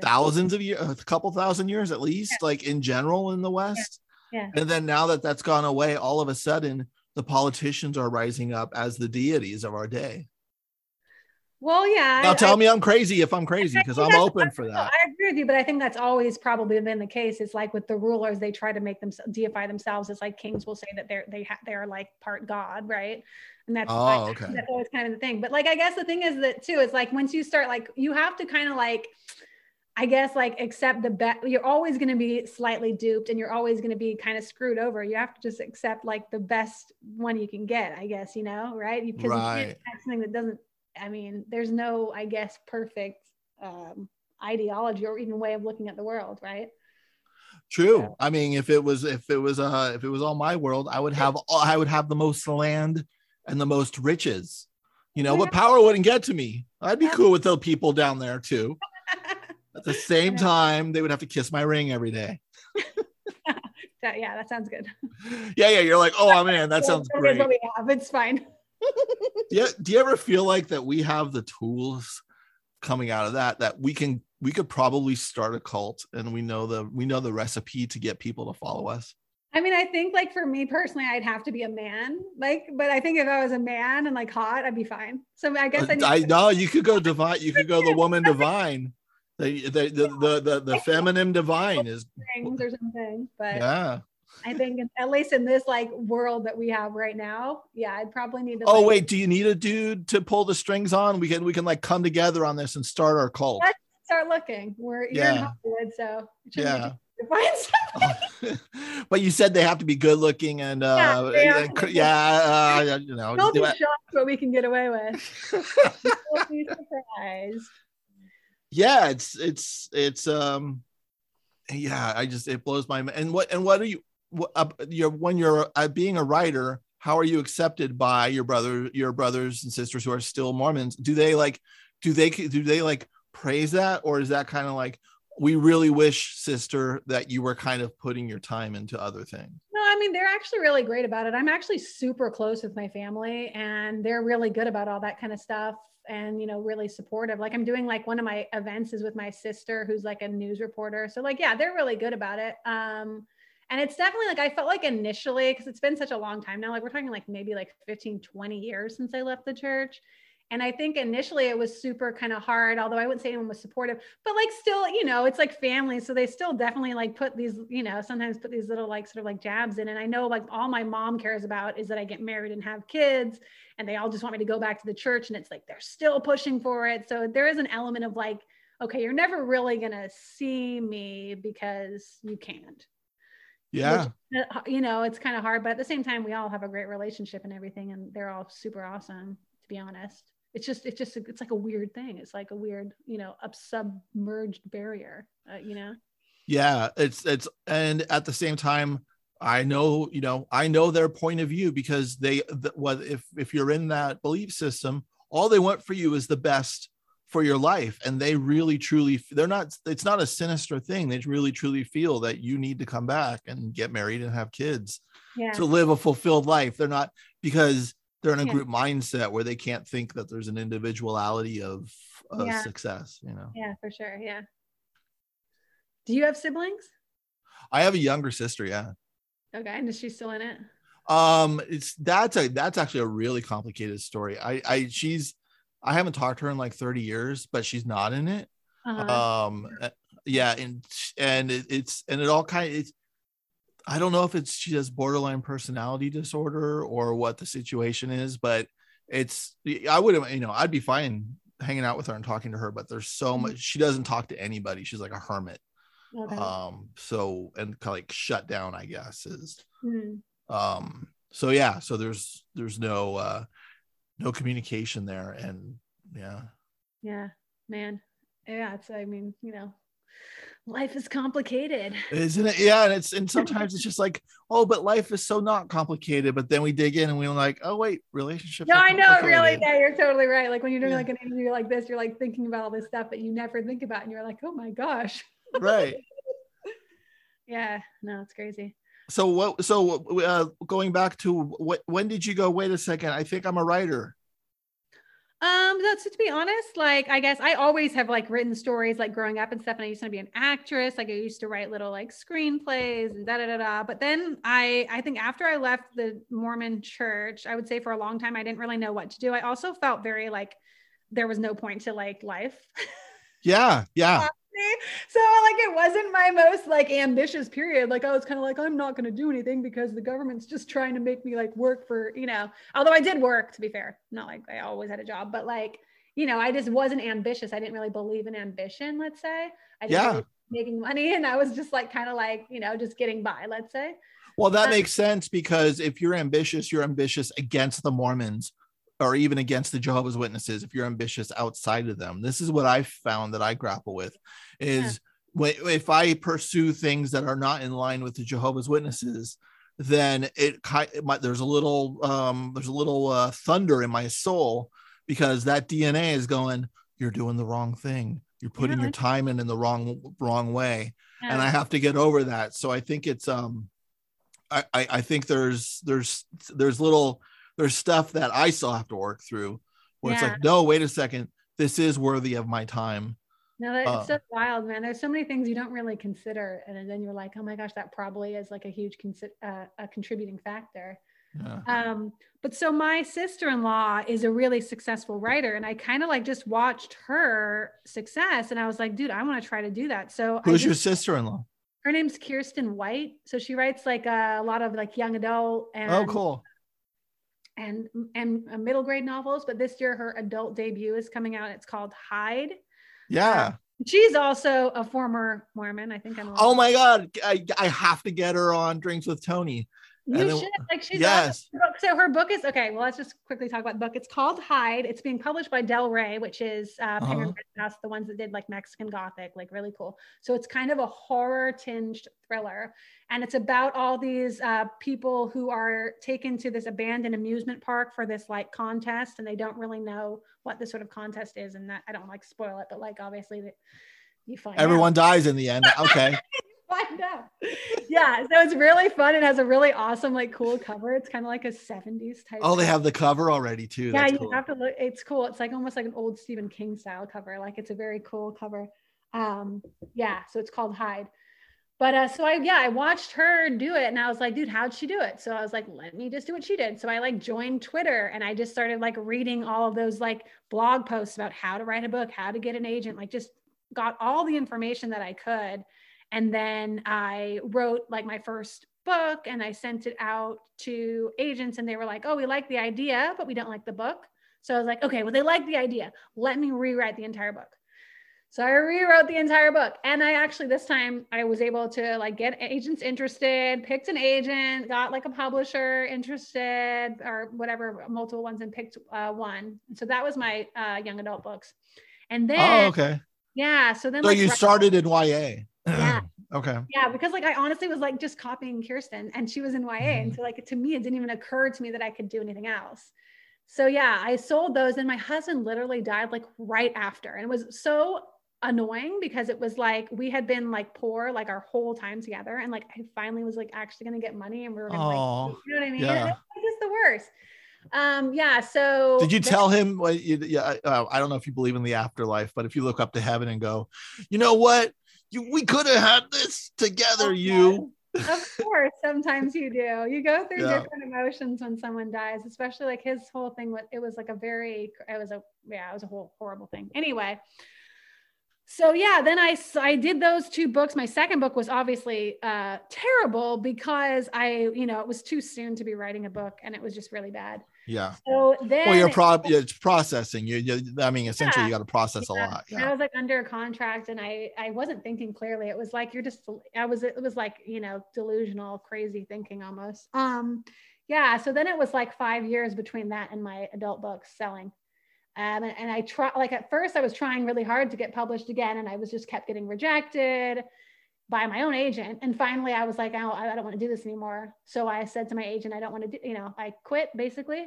thousands of years, a couple thousand years at least, yeah. like in general in the West. Yeah. Yeah. And then now that that's gone away, all of a sudden the politicians are rising up as the deities of our day. Well, yeah. Now I, tell I, me I'm crazy if I'm crazy because I'm open for that. I agree with you, but I think that's always probably been the case. It's like with the rulers, they try to make them deify themselves. It's like kings will say that they're they ha- they are like part God, right? And that's, oh, like, okay. that's always kind of the thing. But like I guess the thing is that too, is like once you start like you have to kind of like I guess like, accept the best, you're always going to be slightly duped and you're always going to be kind of screwed over. You have to just accept like the best one you can get, I guess, you know, right? Because right. you can't have something that doesn't, I mean, there's no, I guess, perfect um, ideology or even way of looking at the world, right? True. So. I mean, if it was, if it was, uh, if it was all my world, I would have, I would have the most land and the most riches, you know, yeah. but power wouldn't get to me. I'd be cool with the people down there too. At the same time, they would have to kiss my ring every day. Yeah, that sounds good. Yeah, yeah, you're like, oh man, that sounds great. That's what we have. It's fine. Yeah, do you ever feel like that we have the tools coming out of that that we can we could probably start a cult and we know the we know the recipe to get people to follow us? I mean, I think like for me personally, I'd have to be a man, like, but I think if I was a man and like hot, I'd be fine. So I guess I need I know you could go divine. You could go the woman divine. The the, the the the the feminine divine is things or something, but yeah, I think at least in this like world that we have right now, yeah, I'd probably need to. Oh like, wait, do you need a dude to pull the strings on? We can we can like come together on this and start our cult. Let's start looking. We're you're yeah. in Hollywood, so yeah. But you said they have to be good looking and uh yeah, and, and, yeah uh, you know. Don't be shocked what we can get away with. Don't be surprised. Yeah, it's it's it's um, yeah. I just it blows my mind. And what and what are you? What, uh, you're when you're uh, being a writer. How are you accepted by your brother, your brothers and sisters who are still Mormons? Do they like? Do they do they like praise that, or is that kind of like we really wish, sister, that you were kind of putting your time into other things? No, I mean, they're actually really great about it. I'm actually super close with my family, and they're really good about all that kind of stuff, and, you know, really supportive. Like, I'm doing, like, one of my events is with my sister, who's like a news reporter. So, like, yeah, they're really good about it. Um, and it's definitely, like, I felt like initially, because it's been such a long time now, like, we're talking like maybe like fifteen, twenty years since I left the church. And I think initially it was super kind of hard, although I wouldn't say anyone was supportive, but, like, still, you know, it's like family. So they still definitely, like, put these, you know, sometimes put these little, like, sort of like jabs in. And I know, like, all my mom cares about is that I get married and have kids, and they all just want me to go back to the church. And it's like, they're still pushing for it. So there is an element of, like, okay, you're never really going to see me because you can't. Yeah. Which, you know, it's kind of hard, but at the same time, we all have a great relationship and everything. And they're all super awesome, to be honest. It's just, it's just, it's like a weird thing. It's like a weird, you know, up submerged barrier, uh, you know? Yeah. It's, it's, and at the same time, I know, you know, I know their point of view, because they, the, what if, if you're in that belief system, all they want for you is the best for your life. And they really, truly, they're not, it's not a sinister thing. They really, truly feel that you need to come back and get married and have kids yeah. to live a fulfilled life. They're not, because they're in a yeah. group mindset where they can't think that there's an individuality of, of yeah. success, you know? Yeah, for sure. Yeah. Do you have siblings? I have a younger sister. Yeah. Okay. And is she still in it? Um, it's, that's a, that's actually a really complicated story. I, I, she's, I haven't talked to her in like thirty years, but she's not in it. Uh-huh. Um, yeah. And, and it, it's, and it all kind of, it's, I don't know if it's she has borderline personality disorder or what the situation is, but it's, I would, you know, I'd be fine hanging out with her and talking to her, but there's so much, she doesn't talk to anybody. She's like a hermit. Okay. Um, so, and kind of like shut down, I guess is, mm-hmm. um, so yeah, so there's, there's no, uh, no communication there. And yeah. Yeah, man. Yeah. It's, I mean, you know, life is complicated, isn't it? Yeah. And it's, and sometimes it's just like, oh, but life is so not complicated. But then we dig in and we're like, oh wait, relationships. No, I know, really. Yeah, you're totally right. Like when you're doing yeah. like an interview like this, you're like thinking about all this stuff that you never think about, and you're like, oh my gosh. Right. Yeah. No, it's crazy. So what? So uh, going back to what? When did you go, wait a second, I think I'm a writer? Um, that's so to be honest, like, I guess I always have like written stories like growing up and stuff. And I used to be an actress. Like I used to write little like screenplays and da da da da. But then I, I think after I left the Mormon church, I would say for a long time, I didn't really know what to do. I also felt very like there was no point to like life. Yeah. Yeah. So like, it wasn't my most like ambitious period. Like I was kind of like, I'm not going to do anything because the government's just trying to make me like work for, you know, although I did work, to be fair, not like I always had a job, but like, you know, I just wasn't ambitious. I didn't really believe in ambition, let's say. I just yeah. making money. And I was just like, kind of like, you know, just getting by, let's say. Well, that um, makes sense, because if you're ambitious, you're ambitious against the Mormons, or even against the Jehovah's Witnesses, if you're ambitious outside of them. This is what I found that I grapple with is yeah. if I pursue things that are not in line with the Jehovah's Witnesses, then it, it might, there's a little, um, there's a little uh, thunder in my soul, because that D N A is going, you're doing the wrong thing. You're putting yeah. your time in in the wrong, wrong way. Yeah. And I have to get over that. So I think it's, um, I, I, I think there's, there's, there's little, there's stuff that I still have to work through where yeah. it's like, no, wait a second, this is worthy of my time. No, that's uh, so wild, man. There's so many things you don't really consider. And then you're like, oh my gosh, that probably is like a huge consi- uh, a contributing factor. Yeah. Um, but so my sister-in-law is a really successful writer, and I kind of like just watched her success. And I was like, dude, I want to try to do that. So who's just- your sister-in-law? Her name's Kirsten White. So she writes like a, a lot of like young adult and oh, cool. and and middle grade novels, but this year her adult debut is coming out. It's called Hide. Yeah. Um, she's also a former Mormon. I think I'm Oh my God. I, I have to get her on Drinks with Tony. You and should. Then, like she's yes. awesome. So her book is, okay, well, let's just quickly talk about the book. It's called Hide. It's being published by Del Rey, which is uh, uh-huh. House, the ones that did like Mexican Gothic, like really cool. So it's kind of a horror tinged thriller. And it's about all these uh, people who are taken to this abandoned amusement park for this like contest. And they don't really know what this sort of contest is. And that I don't like spoil it, but like, obviously that you find Everyone out. dies in the end. Okay. I know. Yeah, so it's really fun. It has a really awesome, like, cool cover. It's kind of like a seventies type. Oh, they have the cover already too. Yeah, That's you cool. have to look. It's cool. It's like almost like an old Stephen King style cover. Like, it's a very cool cover. Um, yeah, so it's called Hide. But uh, so I, yeah, I watched her do it, and I was like, dude, how'd she do it? So I was like, let me just do what she did. So I like joined Twitter, and I just started like reading all of those like blog posts about how to write a book, how to get an agent, like just got all the information that I could. And then I wrote like my first book, and I sent it out to agents, and they were like, oh, we like the idea, but we don't like the book. So I was like, okay, well, they like the idea. Let me rewrite the entire book. So I rewrote the entire book. And I actually, this time I was able to like get agents interested, picked an agent, got like a publisher interested or whatever, multiple ones, and picked uh, one. So that was my uh, young adult books. And then, oh, okay. Yeah. So then so like, you started in Y A. Yeah. Okay. Yeah, because like I honestly was like just copying Kirsten, and she was in Y A, and so like to me it didn't even occur to me that I could do anything else. So yeah, I sold those, and my husband literally died like right after, and it was so annoying because it was like we had been like poor like our whole time together, and like I finally was like actually gonna get money, and we were gonna Aww, like, you know what I mean? Yeah. It was just the worst. Um, yeah. So did you tell him? What you, yeah, uh, I don't know if you believe in the afterlife, but if you look up to heaven and go, you know what? You, we could have had this together, okay. you. Of course, sometimes you do. You go through yeah. different emotions when someone dies, especially like his whole thing. With it was like a very, it was a, yeah, it was a whole horrible thing. Anyway, so yeah, then I, I did those two books. My second book was obviously uh, terrible because I, you know, it was too soon to be writing a book, and it was just really bad. Yeah. So then, well, you're probably it's processing. You, you, I mean, essentially, yeah, you got to process yeah. a lot. Yeah. I was like under contract, and I, I wasn't thinking clearly. It was like you're just, I was, it was like you know, delusional, crazy thinking almost. Um, yeah. So then it was like five years between that and my adult books selling, um, and, and I try like at first I was trying really hard to get published again, and I was just kept getting rejected by my own agent. And finally I was like, oh, I don't want to do this anymore. So I said to my agent, I don't want to do, you know, I quit basically.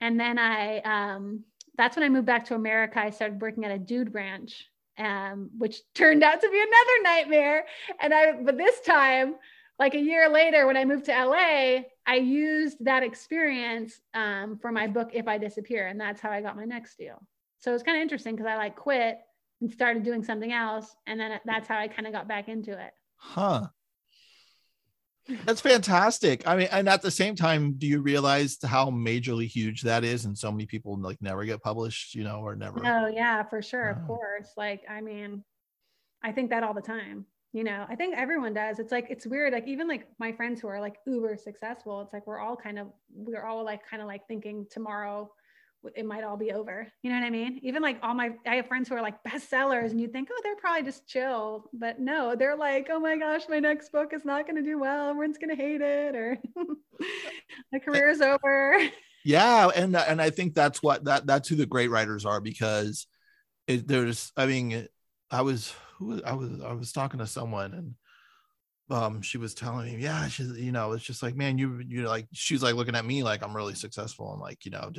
And then I, um, that's when I moved back to America. I started working at a dude ranch, um, which turned out to be another nightmare. And I, but this time, like a year later, when I moved to L A, I used that experience, um, for my book, If I Disappear. And that's how I got my next deal. So it was kind of interesting because I like quit and started doing something else. And then that's how I kind of got back into it. Huh. That's fantastic. I mean, and at the same time, do you realize how majorly huge that is? And so many people like never get published, you know, or never. Oh yeah, for sure. Wow. Of course. Like, I mean, I think that all the time, you know, I think everyone does. It's like, it's weird. Like even like my friends who are like uber successful, it's like, we're all kind of, we're all like, kind of like thinking tomorrow it might all be over. You know what I mean? Even like all my, I have friends who are like bestsellers, and you think, oh, they're probably just chill, but no, they're like, oh my gosh, my next book is not going to do well. Everyone's going to hate it, or my career is over. Yeah. And, and I think that's what, that, that's who the great writers are, because it, there's, I mean, I was, who I was, I was talking to someone, and Um, she was telling me, yeah, she's, you know, it's just like, man, you, you're like, she's like looking at me like I'm really successful. I'm like, you know,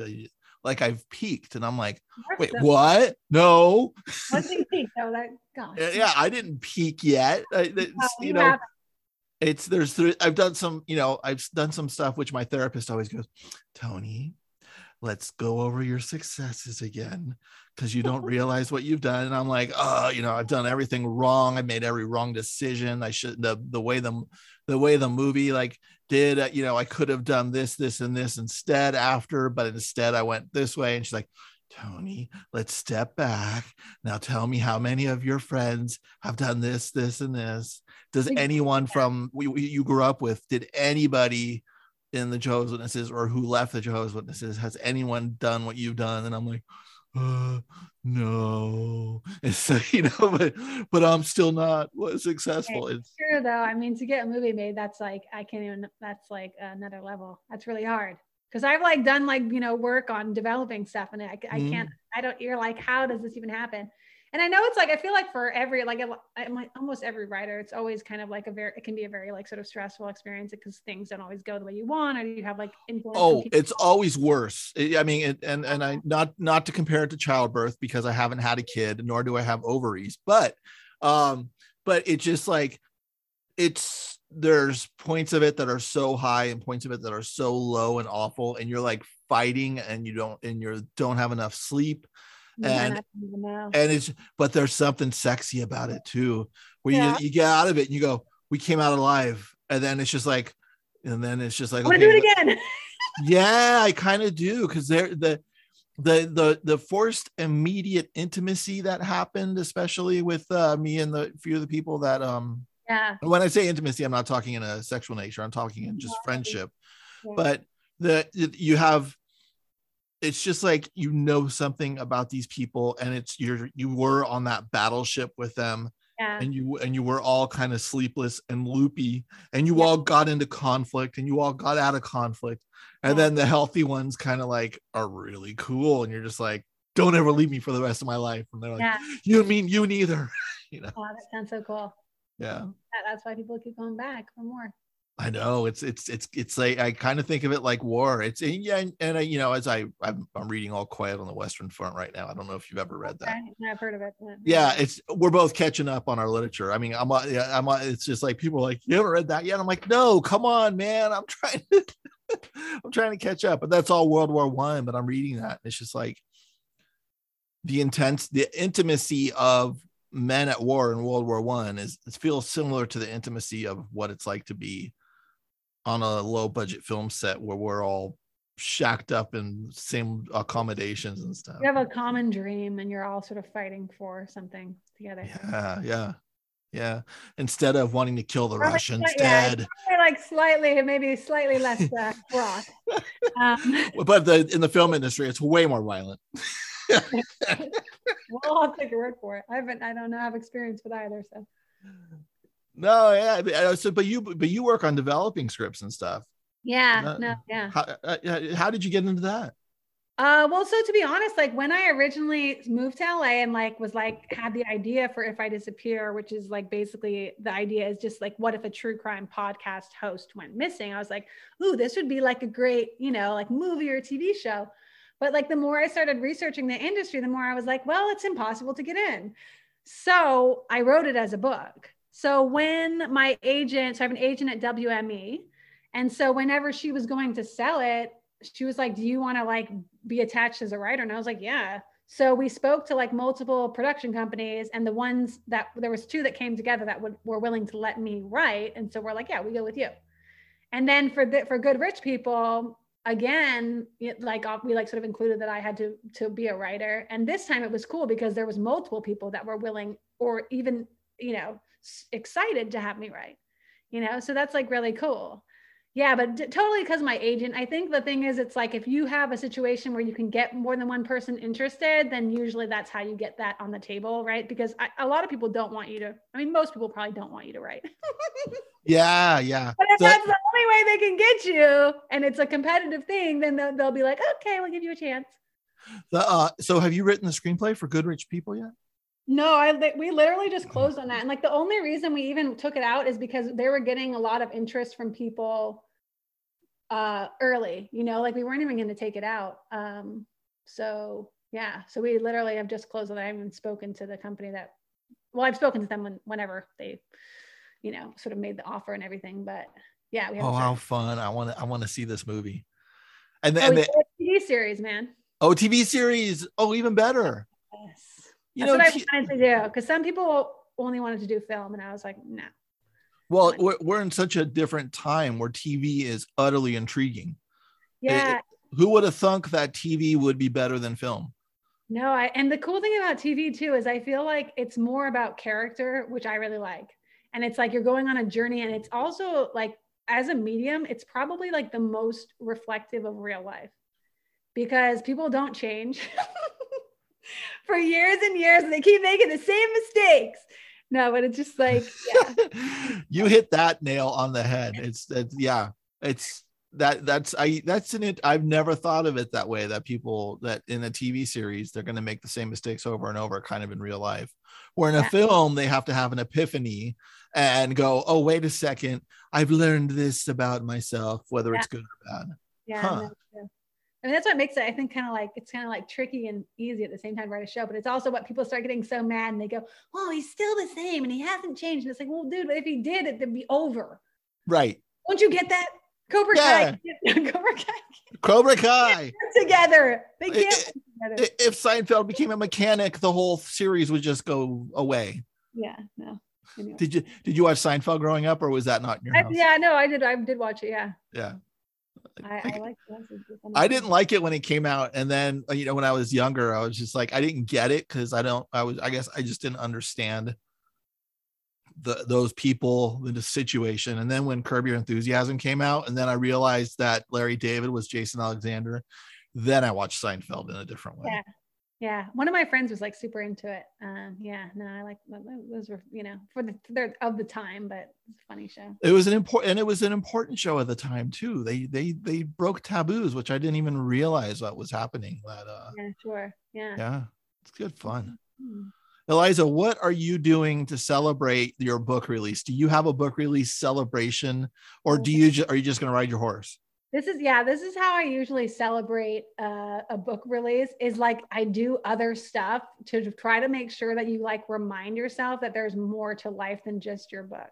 like I've peaked, and I'm like, wait, what? No. Yeah, I didn't peak yet. I, you know, it's there's I've done some, you know, I've done some stuff which my therapist always goes, Tony, let's go over your successes again, because you don't realize what you've done. And I'm like, oh, you know, I've done everything wrong. I made every wrong decision. I should, the, the way the, the way the movie like did, uh, you know, I could have done this, this, and this instead after, but instead I went this way. And she's like, Tony, let's step back. Now tell me how many of your friends have done this, this, and this. Does anyone from we, we, you grew up with, did anybody in the Jehovah's Witnesses or who left the Jehovah's Witnesses, has anyone done what you've done? And I'm like, uh, no. And so, you know, but, but I'm still not successful. It's, it's true though. I mean, to get a movie made, that's like, I can't even, that's like another level. That's really hard. Cause I've like done like, you know, work on developing stuff, and I, I can't, mm. I don't, you're like, how does this even happen? And I know it's like, I feel like for every, like, I'm like almost every writer, it's always kind of like a very, it can be a very like sort of stressful experience because things don't always go the way you want, or you have like. Oh, it's always worse. I mean, it, and, and I, not, not to compare it to childbirth because I haven't had a kid, nor do I have ovaries, but, um, but it's just like, it's, there's points of it that are so high and points of it that are so low and awful, and you're like fighting, and you don't, and you don't have enough sleep. And yeah, and it's, but there's something sexy about it too, where yeah. you, you get out of it and you go, we came out alive. And then it's just like, and then it's just like, I want to okay, do it again. Yeah, I kind of do, because they're the the the the forced immediate intimacy that happened, especially with uh, me and the few of the people that um yeah. When I say intimacy, I'm not talking in a sexual nature. I'm talking in just yeah. friendship. Yeah. But the you have. It's just like, you know something about these people, and it's you're you were on that battleship with them, yeah. and you and you were all kind of sleepless and loopy, and you yeah. all got into conflict, and you all got out of conflict, and yeah. then the healthy ones kind of like are really cool, and you're just like, don't ever leave me for the rest of my life, and they're like, yeah. you mean you neither, you know? Oh, that sounds so cool. Yeah, that, that's why people keep going back for more. I know it's it's it's it's like, I kind of think of it like war. It's yeah, and, and I, you know, as I I'm, I'm reading All Quiet on the Western Front right now. I don't know if you've ever read that. Okay. I've heard of it. Yeah, it's we're both catching up on our literature. I mean, I'm I'm it's just like people are like, you haven't read that yet. I'm like, no, come on, man. I'm trying to I'm trying to catch up. But that's all World War One. But I'm reading that. It's just like the intense, the intimacy of men at war in World War One is it feels similar to the intimacy of what it's like to be on a low budget film set where we're all shacked up in same accommodations and stuff. You have a common dream and you're all sort of fighting for something together. Yeah, yeah, yeah. Instead of wanting to kill the probably Russians slightly, dead. Yeah, like slightly, maybe slightly less uh, raw. Um, but the, in the film industry, it's way more violent. Well, I'll take your word for it. I haven't, I don't know, I have experience with either, so. No, yeah, so but you but you work on developing scripts and stuff. Yeah, uh, no, yeah. How, uh, how did you get into that? Uh, well, so to be honest, like when I originally moved to L A and like was like had the idea for If I Disappear, which is like basically the idea is just like, what if a true crime podcast host went missing? I was like, ooh, this would be like a great, you know, like movie or T V show. But like the more I started researching the industry, the more I was like, well, it's impossible to get in. So I wrote it as a book. So when my agent, so I have an agent at W M E. And so whenever she was going to sell it, she was like, do you want to like be attached as a writer? And I was like, yeah. So we spoke to like multiple production companies, and the ones that there was two that came together that would, were willing to let me write. And so we're like, yeah, we go with you. And then for the, for Good Rich People, again, it, like we like sort of included that I had to, to be a writer. And this time it was cool because there was multiple people that were willing or even, you know, excited to have me write, you know, so that's like really cool. Yeah, but d- totally because my agent. I think the thing is, it's like if you have a situation where you can get more than one person interested, then usually that's how you get that on the table, right? Because I, a lot of people don't want you to, I mean, most people probably don't want you to write. Yeah, yeah. But if so, that's the only way they can get you and it's a competitive thing, then they'll, they'll be like, okay, we'll give you a chance. The, uh, so have you written the screenplay for Good Rich People yet? No, I we literally just closed on that. And like the only reason we even took it out is because they were getting a lot of interest from people uh, early, you know, like we weren't even going to take it out. Um, so yeah, so we literally have just closed on that. I haven't spoken to the company that, well, I've spoken to them when, whenever they, you know, sort of made the offer and everything, but yeah. We oh, how fun. I want to, I want to see this movie. And then oh, the T V series, man. Oh, T V series. Oh, even better. Yes. You That's know, what I t- wanted to do, because some people only wanted to do film, and I was like, no. Well, we're, we're in such a different time where T V is utterly intriguing. Yeah. It, it, who would have thunk that T V would be better than film? No, I, and the cool thing about T V too is I feel like it's more about character, which I really like. And it's like you're going on a journey, and it's also like as a medium, it's probably like the most reflective of real life because people don't change. For years and years, and they keep making the same mistakes. No, but it's just like, yeah. You hit that nail on the head. It's, it's yeah, it's that that's I that's an it. I've never thought of it that way. That people that in a T V series they're going to make the same mistakes over and over, kind of in real life. Where in a yeah. film they have to have an epiphany and go, oh wait a second, I've learned this about myself, whether yeah. it's good or bad. Yeah. Huh. I mean, that's what makes it, I think, kind of like, it's kind of like tricky and easy at the same time to write a show, but it's also what people start getting so mad and they go, oh, he's still the same and he hasn't changed. And it's like, well, dude, but if he did, it'd be over. Right. Don't you get that? Cobra yeah. Kai. Cobra Kai. Cobra Kai. They together. They can't it, it, together. If Seinfeld became a mechanic, the whole series would just go away. Yeah, no. Anyway. Did you did you watch Seinfeld growing up, or was that not in your I, house? Yeah, no, I did. I did watch it. Yeah. Yeah. I, I, I like. I didn't like it when it came out, and then you know when I was younger, I was just like I didn't get it because I don't. I was. I guess I just didn't understand the those people, the situation. And then when Curb Your Enthusiasm came out, and then I realized that Larry David was Jason Alexander. Then I watched Seinfeld in a different way. Yeah. Yeah, one of my friends was like super into it. Um, yeah, no, I like those were, you know, for the they're of the time, but it's a funny show. It was an important and it was an important show at the time too. They they they broke taboos, which I didn't even realize what was happening. That uh, yeah, sure, yeah, yeah, it's good fun. Mm-hmm. Eliza, what are you doing to celebrate your book release? Do you have a book release celebration, or do you ju- are you just going to ride your horse? This is, yeah, this is how I usually celebrate uh, a book release, is like I do other stuff to try to make sure that you like remind yourself that there's more to life than just your book.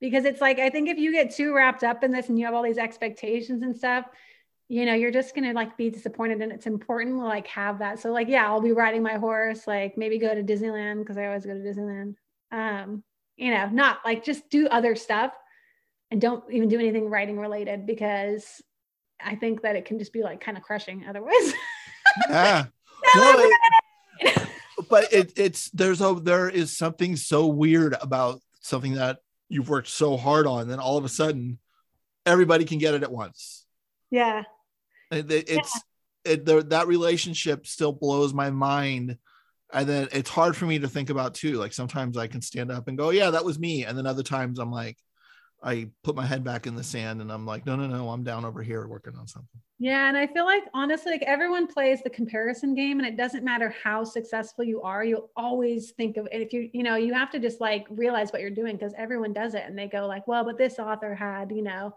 Because it's like, I think if you get too wrapped up in this and you have all these expectations and stuff, you know, you're just going to like be disappointed, and it's important to like have that. So like, yeah, I'll be riding my horse, like maybe go to Disneyland, because I always go to Disneyland, um, you know, not like just do other stuff. And don't even do anything writing related, because I think that it can just be like kind of crushing otherwise. Yeah. No, no, it, but it, it's there's a there is something so weird about something that you've worked so hard on, then all of a sudden everybody can get it at once. Yeah. It, it, it's yeah. It, the, that relationship still blows my mind. And then it's hard for me to think about too. Like sometimes I can stand up and go, yeah, that was me. And then other times I'm like, I put my head back in the sand and I'm like, no, no, no, I'm down over here working on something. Yeah. And I feel like, honestly, like everyone plays the comparison game, and it doesn't matter how successful you are. You'll always think of it. If you, you know, you have to just like realize what you're doing, because everyone does it and they go like, well, but this author had, you know,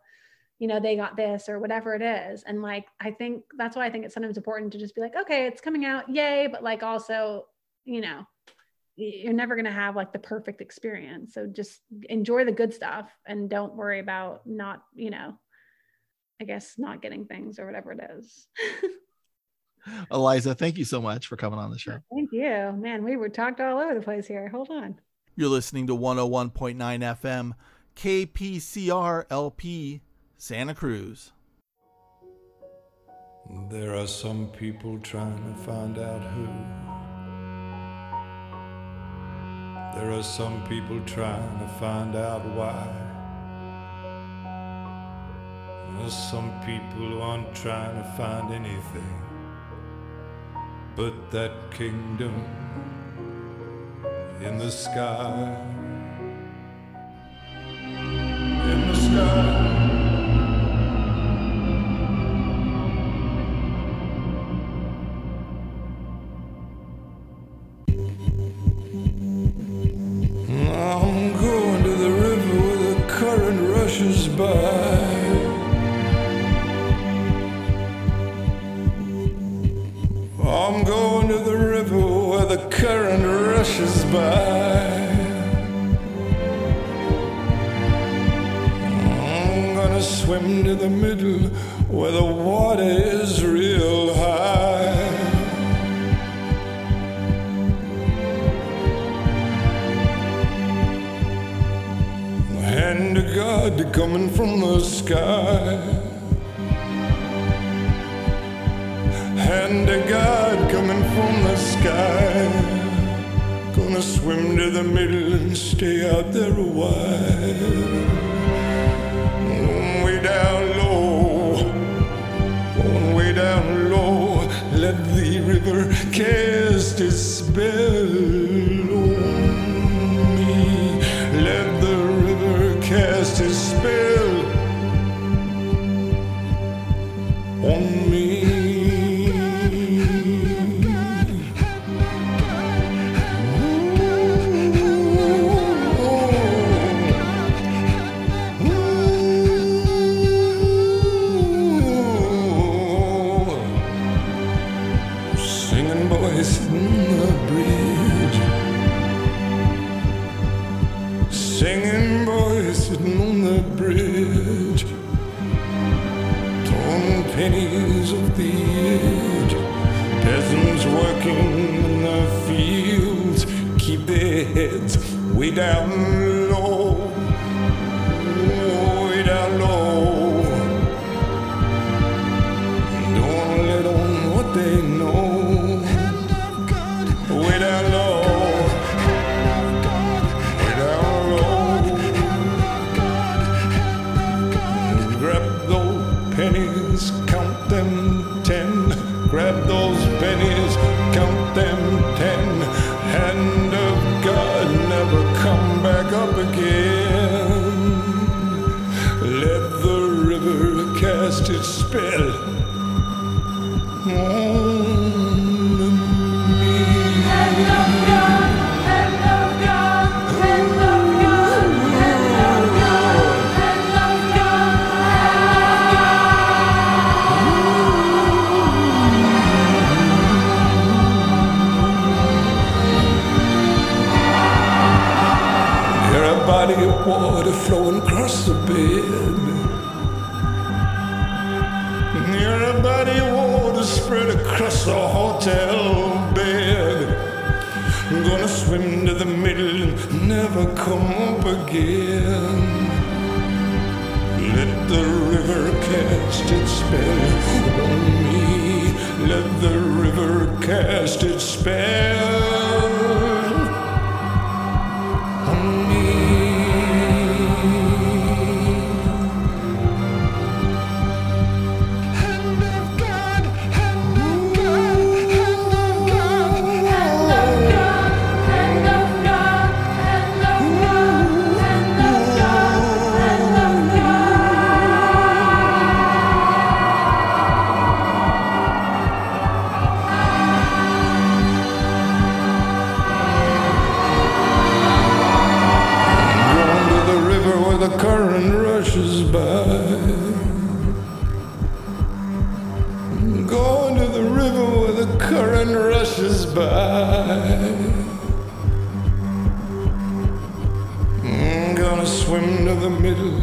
you know, they got this or whatever it is. And like, I think that's why I think it's sometimes important to just be like, okay, it's coming out. Yay. But like, also, you know, you're never going to have like the perfect experience. So just enjoy the good stuff and don't worry about not, you know, I guess not getting things or whatever it is. Eliza, thank you so much for coming on the show. Thank you, man. We were talked all over the place here. Hold on. You're listening to one oh one point nine F M K P C R L P Santa Cruz. There are some people trying to find out who. There are some people trying to find out why. There's some people who aren't trying to find anything but that kingdom in the sky. In the sky. By. I'm going to the river where the current rushes by. I'm gonna swim to the middle where the water is real high. Hand of God coming from the sky. Hand of God coming from the sky. Gonna swim to the middle and stay out there a while. Way down low, way down low. Let the river cast its spell. Cast his spell on me. Ooh. Ooh. singing boys in the bridge. Singing boys sitting on the bridge. Torn pennies off the edge. Peasants working in the fields keep their heads way down low. Way down low. They know. Hand of God. Way down low. Hand of God. Way down low. Hand of God. Hand of God. Grab those pennies, count them ten. Grab those pennies, count them ten. Hand of God, never come back up again. Let the river cast its spell. Water flowing across the bed. Near a body of water spread across the hotel bed. I'm gonna swim to the middle and never come up again. Let the river cast its spell on me. Let the river cast its spell. The current rushes by. Going to the river where the current rushes by. I'm gonna swim to the middle.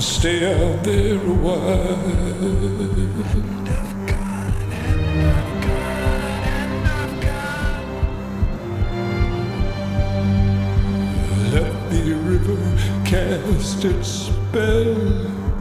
Stay out there a while. Cast its spell.